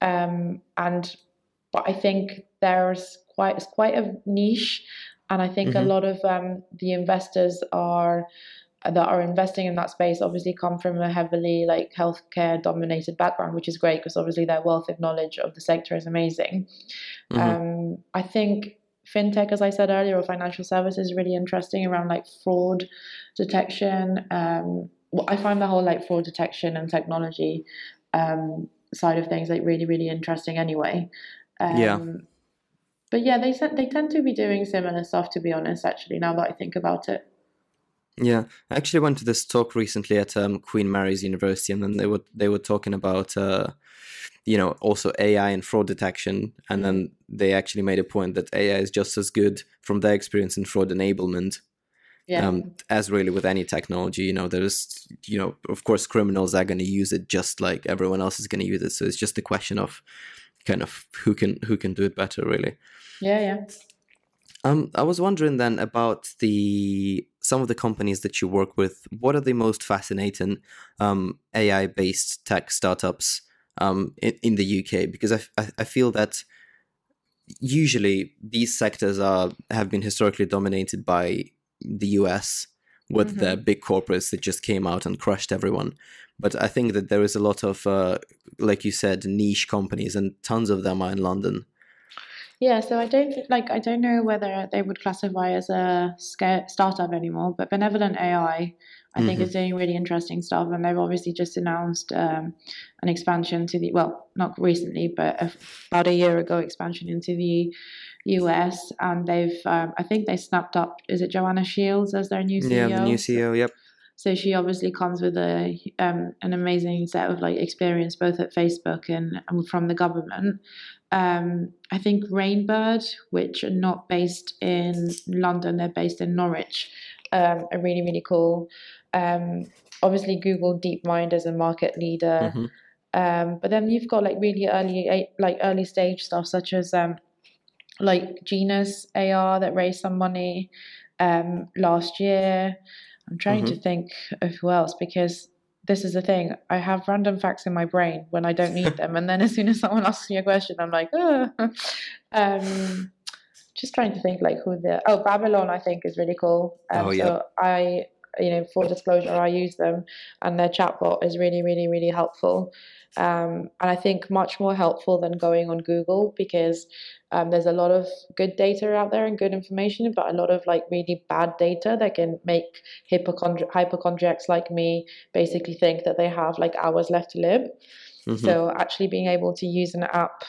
Um, and but I think there's quite it's quite a niche. And I think mm-hmm. a lot of um, the investors are that are investing in that space obviously come from a heavily like healthcare dominated background, which is great because obviously their wealth of knowledge of the sector is amazing. Mm-hmm. Um, I think fintech, as I said earlier, or financial services is really interesting around like fraud detection. Um, well, I find the whole like fraud detection and technology um, side of things like really, really interesting anyway. Um, yeah. But yeah, they they tend to be doing similar stuff, to be honest, actually, now that I think about it. Yeah, I actually went to this talk recently at um, Queen Mary's University, and then they were they were talking about, uh, you know, also A I and fraud detection. And mm-hmm. then they actually made a point that A I is just as good from their experience in fraud enablement yeah. um, as really with any technology. You know, there's, you know, of course, criminals are going to use it just like everyone else is going to use it. So it's just a question of kind of who can who can do it better, really. Yeah, yeah. Um, I was wondering then about the some of the companies that you work with. What are the most fascinating um, A I-based tech startups um, in, in the U K? Because I, I I feel that usually these sectors are have been historically dominated by the U S with mm-hmm. their big corporates that just came out and crushed everyone. But I think that there is a lot of, uh, like you said, niche companies, and tons of them are in London. Yeah, so I don't like I don't know whether they would classify as a scare, startup anymore, but Benevolent A I, I mm-hmm. think, is doing really interesting stuff, and they've obviously just announced um, an expansion to the well, not recently, but a, about a year ago, expansion into the U S, and they've um, I think they snapped up. Is it Joanna Shields as their new C E O? Yeah, the new C E O. Yep. So she obviously comes with a um, an amazing set of like experience both at Facebook and, and from the government. Um, I think Rainbird, which are not based in London, they're based in Norwich, um, are really, really cool. Um, obviously, Google DeepMind is a market leader. Mm-hmm. Um, but then you've got like really early like early stage stuff such as um, like Genus A R that raised some money um, last year. I'm trying mm-hmm. to think of who else, because this is the thing. I have random facts in my brain when I don't need them. And then as soon as someone asks me a question, I'm like, oh. um, just trying to think like who the, oh, Babylon, I think is really cool. Um, oh, yeah. So I, you know, for disclosure, I use them, and their chatbot is really, really, really helpful. Um, and I think much more helpful than going on Google, because um, there's a lot of good data out there and good information, but a lot of like really bad data that can make hypochondri- hypochondriacs like me basically think that they have like hours left to live. Mm-hmm. So actually being able to use an app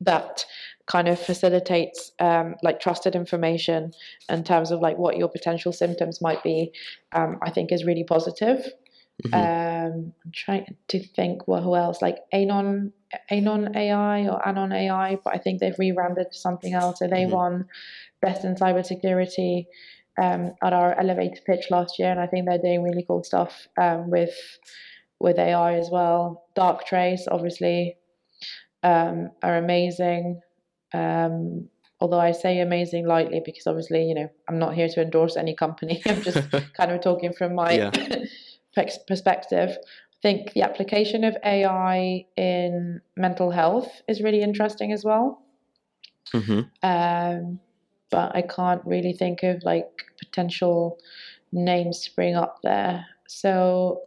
that kind of facilitates um, like trusted information in terms of like what your potential symptoms might be, um, I think is really positive. Mm-hmm. Um, I'm trying to think well, who else, like Anon, Anon A I or Anon A I, but I think they've rebranded to something else. So they mm-hmm. won Best in Cybersecurity um, at our elevator pitch last year, and I think they're doing really cool stuff um, with with A I as well. Darktrace, obviously, um, are amazing. Um, although I say amazing lightly because obviously, you know, I'm not here to endorse any company. I'm just kind of talking from my... Yeah. perspective. I think the application of A I in mental health is really interesting as well. Mm-hmm. Um, but I can't really think of like potential names spring up there. So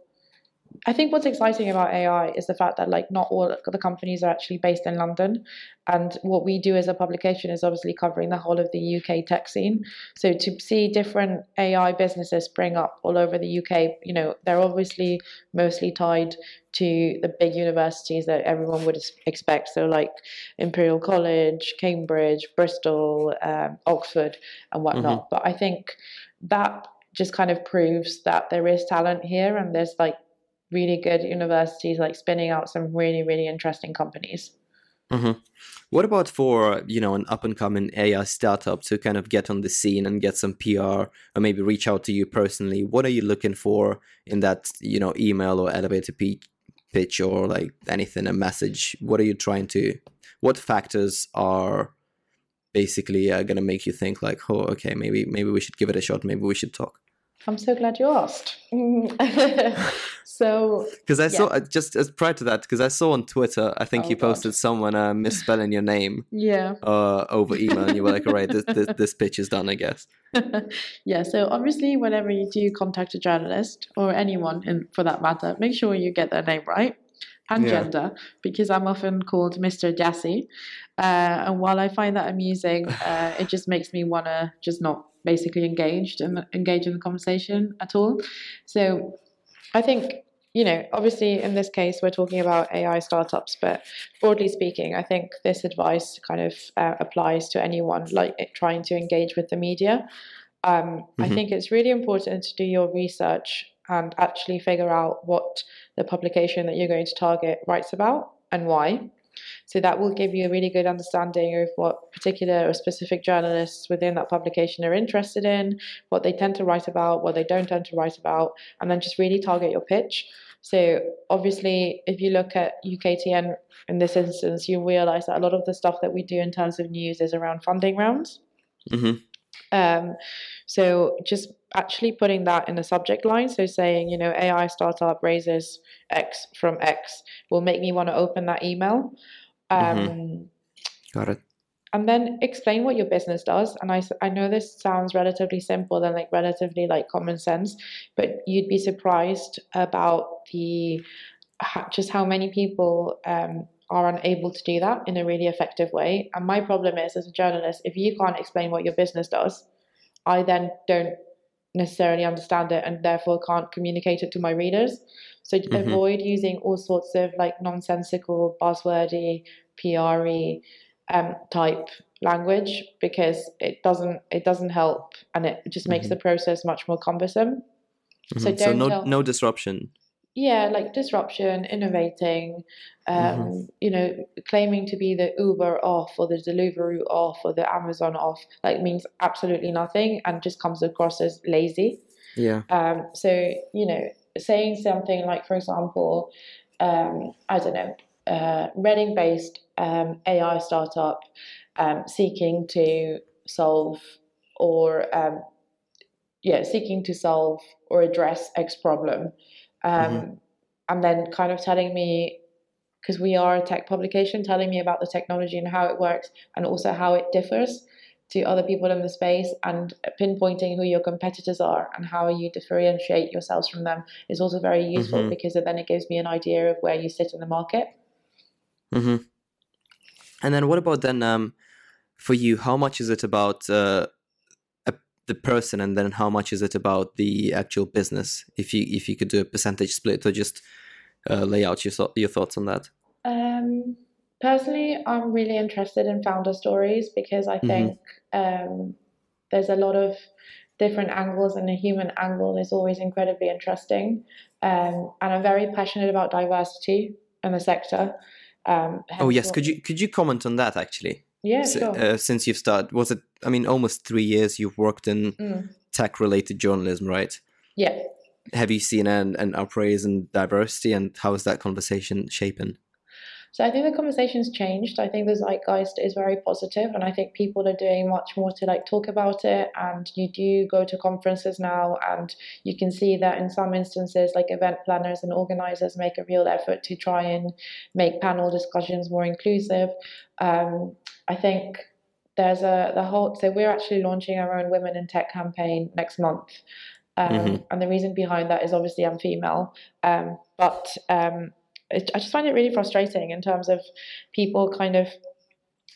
I think what's exciting about A I is the fact that like not all the companies are actually based in London, and what we do as a publication is obviously covering the whole of the U K tech scene. So to see different A I businesses spring up all over the U K, you know, they're obviously mostly tied to the big universities that everyone would expect. So like Imperial College, Cambridge, Bristol, um, Oxford and whatnot. Mm-hmm. But I think that just kind of proves that there is talent here, and there's like really good universities, like spinning out some really, really interesting companies. Mm-hmm. What about for, you know, an up-and-coming A I startup to kind of get on the scene and get some P R or maybe reach out to you personally? What are you looking for in that, you know, email or elevator p- pitch or like anything, a message? What are you trying to, what factors are basically uh, going to make you think like, oh, okay, maybe, maybe we should give it a shot. Maybe we should talk. I'm so glad you asked. So, because I yeah. saw just as prior to that, because I saw on Twitter, I think oh, you posted God. someone uh, misspelling your name. Yeah. Uh, over email, and you were like, "All right, this, this this pitch is done, I guess." Yeah. So obviously, whenever you do contact a journalist or anyone, in, for that matter, make sure you get their name right and yeah. gender, because I'm often called Mister Yessi, uh, and while I find that amusing, uh, it just makes me wanna just not. basically engaged and engage in the conversation at all. So I think, you know, obviously in this case, we're talking about A I startups, but broadly speaking, I think this advice kind of uh, applies to anyone like trying to engage with the media. Um, mm-hmm. I think it's really important to do your research and actually figure out what the publication that you're going to target writes about and why. So that will give you a really good understanding of what particular or specific journalists within that publication are interested in, what they tend to write about, what they don't tend to write about, and then just really target your pitch. So obviously, if you look at U K T N in this instance, you realize that a lot of the stuff that we do in terms of news is around funding rounds. Mm-hmm. Um, so just actually putting that in the subject line, so saying, you know, A I startup raises X from X will make me want to open that email. Um, mm-hmm. Got it. And then explain what your business does. And I, I know this sounds relatively simple and like relatively like common sense, but you'd be surprised about the just how many people um, are unable to do that in a really effective way. And my problem is, as a journalist, if you can't explain what your business does, I then don't necessarily understand it and therefore can't communicate it to my readers. So mm-hmm. avoid using all sorts of like nonsensical, buzzwordy, P R-y um, type language, because it doesn't it doesn't help, and it just makes mm-hmm. the process much more cumbersome. Mm-hmm. So, don't so no help. no disruption. Yeah, like disruption, innovating, um, mm-hmm. you know, claiming to be the Uber off or the Deliveroo off or the Amazon off, like means absolutely nothing and just comes across as lazy. Yeah. Um. So, you know, saying something like, for example, um, I don't know, uh, Reading-based um, A I startup um, seeking to solve or, um, yeah, seeking to solve or address X problem. Um, mm-hmm. And then kind of telling me, because we are a tech publication, telling me about the technology and how it works and also how it differs to other people in the space, and pinpointing who your competitors are and how you differentiate yourselves from them is also very useful, mm-hmm. because then it gives me an idea of where you sit in the market. Mm-hmm. And then what about then um, for you, how much is it about uh, the person, and then how much is it about the actual business? If you if you could do a percentage split, or just uh, lay out your your thoughts on that. Um, personally, I'm really interested in founder stories, because I think mm-hmm. um, there's a lot of different angles, and the human angle is always incredibly interesting. Um, and I'm very passionate about diversity in the sector. Um, oh yes, what... could you could you comment on that actually? Yeah, S- sure. Uh, since you've started, was it, I mean, almost three years you've worked in mm. tech-related journalism, right? Yeah. Have you seen an, an upraise in diversity, and how is that conversation shaping? So I think the conversation's changed. I think the zeitgeist is very positive, and I think people are doing much more to like talk about it. And you do go to conferences now, and you can see that in some instances, like event planners and organizers make a real effort to try and make panel discussions more inclusive. Um, I think there's a the whole. So we're actually launching our own Women in Tech campaign next month, um, mm-hmm. and the reason behind that is obviously I'm female, um, but. Um, I just find it really frustrating in terms of people kind of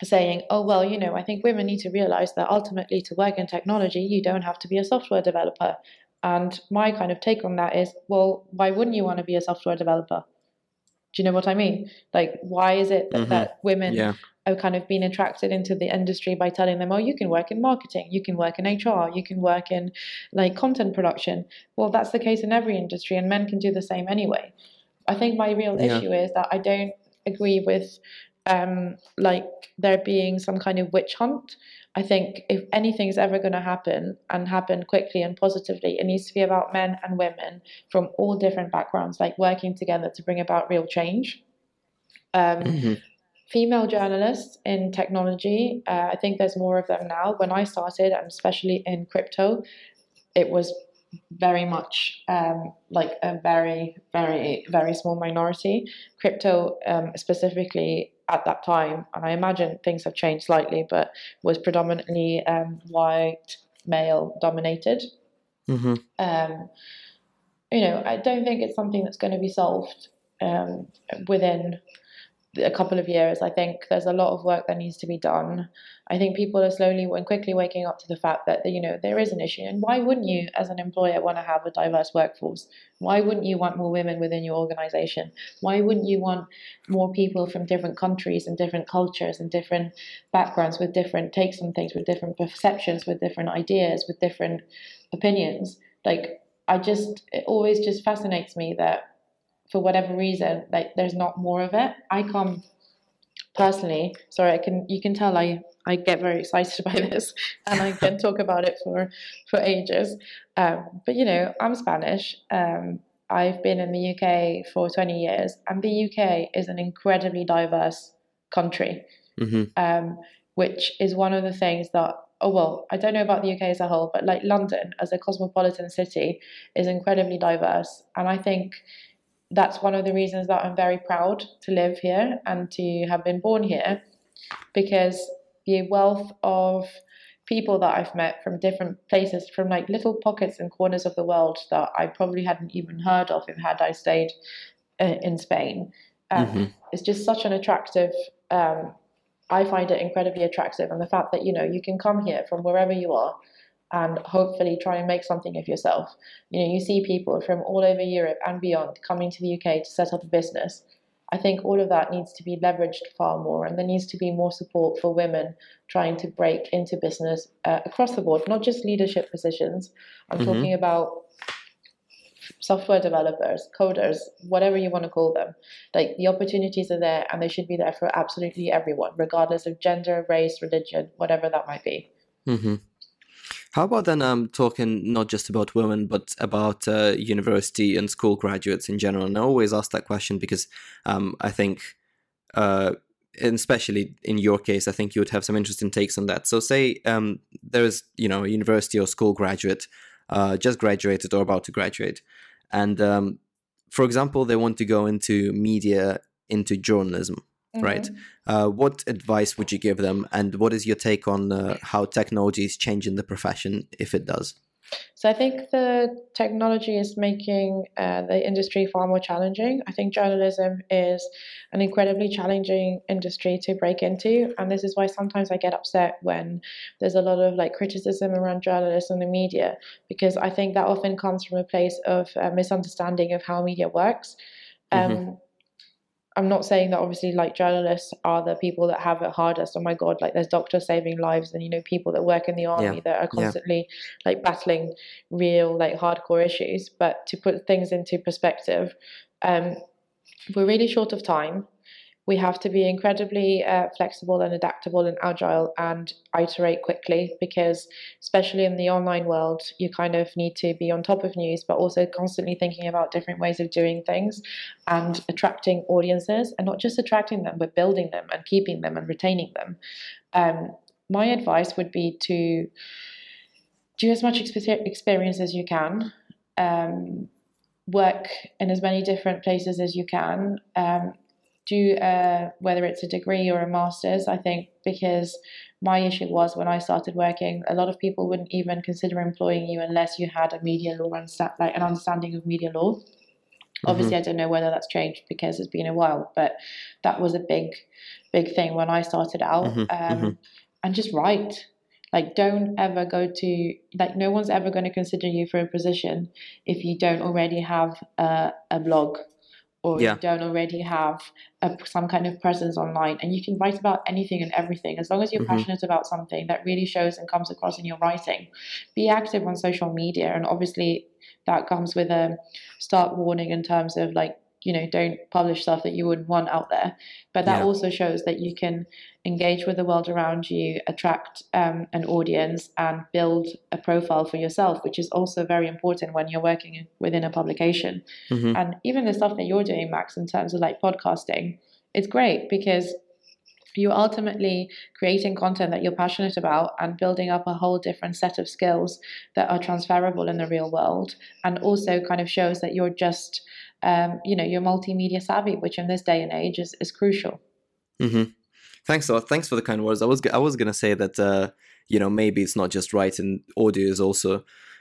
saying, oh, well, you know, I think women need to realize that ultimately to work in technology, you don't have to be a software developer. And my kind of take on that is, well, why wouldn't you want to be a software developer? Do you know what I mean? Like, why is it that, mm-hmm. that women yeah. are kind of being attracted into the industry by telling them, oh, you can work in marketing, you can work in H R, you can work in like content production. Well, that's the case in every industry, and men can do the same anyway. I think my real yeah. issue is that I don't agree with um, like there being some kind of witch hunt. I think if anything's ever going to happen and happen quickly and positively, it needs to be about men and women from all different backgrounds, like working together to bring about real change. Um, mm-hmm. Female journalists in technology, uh, I think there's more of them now. When I started, and especially in crypto, it was very much um, like a very, very, very small minority. Crypto um, specifically at that time, and I imagine things have changed slightly, but was predominantly um, white, male dominated. Mm-hmm. Um, you know, I don't think it's something that's going to be solved um, within a couple of years. I think there's a lot of work that needs to be done. I think people are slowly and quickly waking up to the fact that, you know, there is an issue. And why wouldn't you, as an employer, want to have a diverse workforce? Why wouldn't you want more women within your organization? Why wouldn't you want more people from different countries and different cultures and different backgrounds with different takes on things, with different perceptions, with different ideas, with different opinions? Like, I just, it always just fascinates me that for whatever reason, like, there's not more of it. I come personally, sorry, I can, you can tell I, I get very excited by this, and I can talk about it for, for ages. Um, but you know, I'm Spanish. Um, I've been in the U K for twenty years, and the U K is an incredibly diverse country, mm-hmm. um, which is one of the things that, oh, well, I don't know about the U K as a whole, but like London as a cosmopolitan city is incredibly diverse. And I think that's one of the reasons that I'm very proud to live here and to have been born here, because the wealth of people that I've met from different places, from like little pockets and corners of the world that I probably hadn't even heard of if had I stayed uh, in Spain. Um, mm-hmm. It's just such an attractive, um, I find it incredibly attractive. And the fact that, you know, you can come here from wherever you are and hopefully try and make something of yourself. You know, you see people from all over Europe and beyond coming to the U K to set up a business. I think all of that needs to be leveraged far more, and there needs to be more support for women trying to break into business uh, across the board, not just leadership positions. I'm mm-hmm. talking about software developers, coders, whatever you want to call them. Like, the opportunities are there, and they should be there for absolutely everyone, regardless of gender, race, religion, whatever that might be. Mm-hmm. How about then um, talking not just about women, but about uh, university and school graduates in general? And I always ask that question because um, I think, uh, and especially in your case, I think you would have some interesting takes on that. So say um, there is, you know, a university or school graduate, uh, just graduated or about to graduate. And um, for example, they want to go into media, into journalism. Mm-hmm. Right. Uh, what advice would you give them, and what is your take on uh, how technology is changing the profession, if it does? So I think the technology is making uh, the industry far more challenging. I think journalism is an incredibly challenging industry to break into, and this is why sometimes I get upset when there's a lot of like criticism around journalists and the media, because I think that often comes from a place of a misunderstanding of how media works. Um, mm-hmm. I'm not saying that obviously like journalists are the people that have it hardest. Oh my God, like there's doctors saving lives and, you know, people that work in the army yeah. that are constantly yeah. like battling real like hardcore issues. But to put things into perspective, um, we're really short of time. We have to be incredibly uh, flexible and adaptable and agile and iterate quickly, because especially in the online world, you kind of need to be on top of news, but also constantly thinking about different ways of doing things and attracting audiences, and not just attracting them, but building them and keeping them and retaining them. Um, my advice would be to do as much experience as you can, um, work in as many different places as you can, um, do uh, whether it's a degree or a master's, I think, because my issue was when I started working, a lot of people wouldn't even consider employing you unless you had a media law and like an understanding of media law. Mm-hmm. Obviously, I don't know whether that's changed because it's been a while, but that was a big, big thing when I started out. Mm-hmm. Um, mm-hmm. And just write. Like, don't ever go to, like, no one's ever going to consider you for a position if you don't already have uh, a blog or yeah. you don't already have a, some kind of presence online. And you can write about anything and everything. As long as you're mm-hmm. passionate about something, that really shows and comes across in your writing. Be active on social media. And obviously that comes with a stark warning in terms of like, you know, don't publish stuff that you wouldn't want out there. But that yeah. also shows that you can engage with the world around you, attract um, an audience and build a profile for yourself, which is also very important when you're working within a publication. Mm-hmm. And even the stuff that you're doing, Max, in terms of like podcasting, it's great because you're ultimately creating content that you're passionate about and building up a whole different set of skills that are transferable in the real world, and also kind of shows that you're just Um, you know, you're multimedia savvy, which in this day and age is, is crucial. Mm-hmm. Thanks a lot. Thanks for the kind words. I was I was gonna say that uh, you know, maybe it's not just writing; audio is also,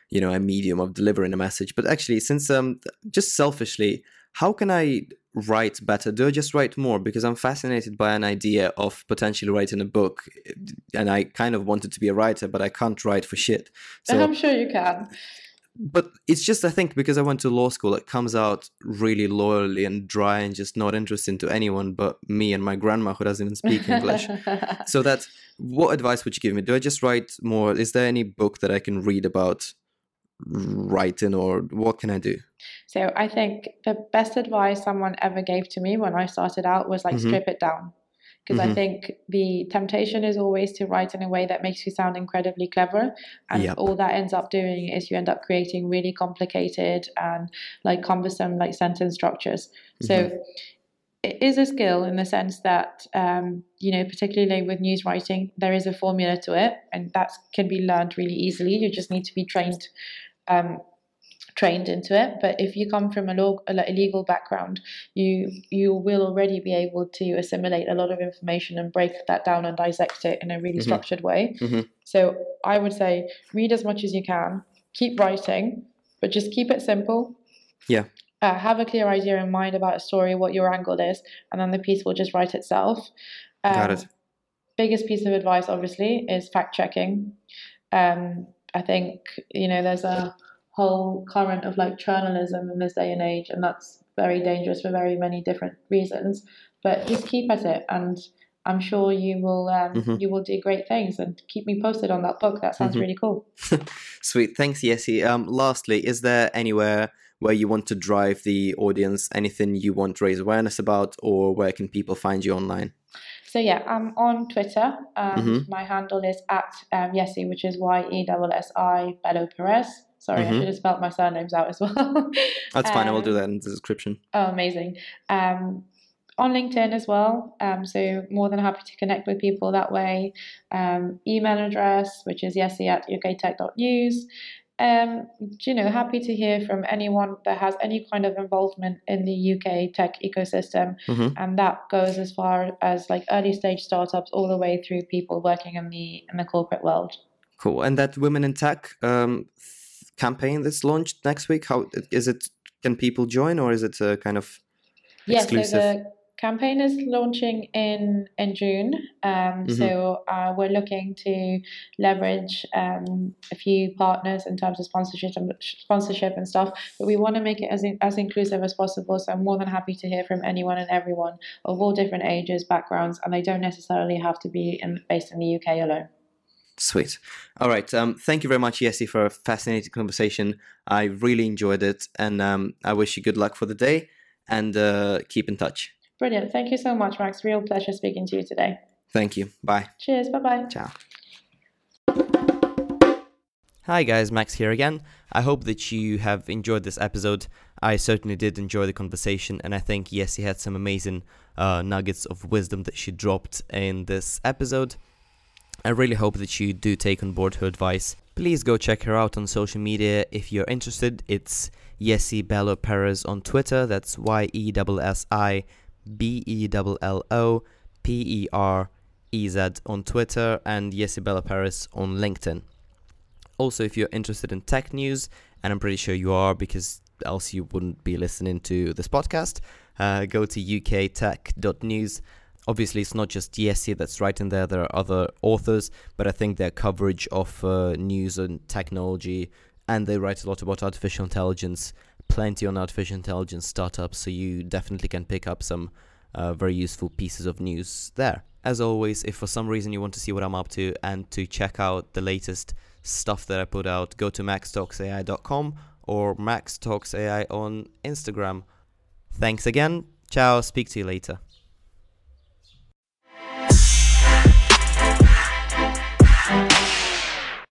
you know, a medium of delivering a message. But actually, since um, just selfishly, how can I write better? Do I just write more? Because I'm fascinated by an idea of potentially writing a book, and I kind of wanted to be a writer, but I can't write for shit. So I'm sure you can. But it's just, I think, because I went to law school, it comes out really loyally and dry and just not interesting to anyone but me and my grandma who doesn't even speak English. So that's, what advice would you give me? Do I just write more? Is there any book that I can read about writing, or what can I do? So I think the best advice someone ever gave to me when I started out was like, mm-hmm. strip it down. Because mm-hmm. I think the temptation is always to write in a way that makes you sound incredibly clever. And yep. all that ends up doing is you end up creating really complicated and like cumbersome like sentence structures. Mm-hmm. So it is a skill in the sense that, um, you know, particularly with news writing, there is a formula to it. And that can be learned really easily. You just need to be trained um trained into it. But if you come from a, law, a legal background, you you will already be able to assimilate a lot of information and break that down and dissect it in a really mm-hmm. structured way. Mm-hmm. So I would say read as much as you can, keep writing, but just keep it simple. Yeah. Uh, have a clear idea in mind about a story, what your angle is, and then the piece will just write itself. Um, Got it. Biggest piece of advice, obviously, is fact checking. Um, I think, you know, there's a whole current of like journalism in this day and age, and that's very dangerous for very many different reasons, but just keep at it and I'm sure you will um, mm-hmm. you will do great things. And keep me posted on that book. That sounds mm-hmm. really cool. Sweet, thanks, Yessi. Um lastly, is there anywhere where you want to drive the audience, anything you want to raise awareness about, or where can people find you online? So yeah, I'm on Twitter. Um mm-hmm. My handle is at um, Yessi, which is Y E S S I Bello Pérez. Sorry, mm-hmm. I should have spelled my surnames out as well. That's um, fine. I will do that in the description. Oh, amazing. Um, on LinkedIn as well. Um, so more than happy to connect with people that way. Um, email address, which is Yessi at U K tech dot news. Um, you know, happy to hear from anyone that has any kind of involvement in the U K tech ecosystem. Mm-hmm. And that goes as far as like early stage startups all the way through people working in the, in the corporate world. Cool. And that Women in Tech um, campaign that's launched next week, how is it? Can people join, or is it a kind of exclusive? Yeah, so the campaign is launching in in June. Um, mm-hmm. So uh, we're looking to leverage um, a few partners in terms of sponsorship and sponsorship and stuff. But we want to make it as in, as inclusive as possible. So I'm more than happy to hear from anyone and everyone of all different ages, backgrounds, and they don't necessarily have to be in, based in the U K alone. Sweet. All right. Um, thank you very much, Yessi, for a fascinating conversation. I really enjoyed it, and um, I wish you good luck for the day, and uh, keep in touch. Brilliant. Thank you so much, Max. Real pleasure speaking to you today. Thank you. Bye. Cheers. Bye-bye. Ciao. Hi, guys. Max here again. I hope that you have enjoyed this episode. I certainly did enjoy the conversation, and I think Yessi had some amazing uh, nuggets of wisdom that she dropped in this episode. I really hope that you do take on board her advice. Please go check her out on social media if you're interested. It's Yessi Bello Pérez on Twitter. That's Y E S S I B E L L O P E R E Z on Twitter, and Yessi Bello Pérez on LinkedIn. Also, if you're interested in tech news, and I'm pretty sure you are, because else you wouldn't be listening to this podcast, uh, go to U K tech dot news. Obviously, it's not just Yessi that's writing there. There are other authors, but I think their coverage of uh, news and technology, and they write a lot about artificial intelligence, plenty on artificial intelligence startups, so you definitely can pick up some uh, very useful pieces of news there. As always, if for some reason you want to see what I'm up to and to check out the latest stuff that I put out, go to max talks A I dot com or Max Talks A I on Instagram. Thanks again. Ciao. Speak to you later.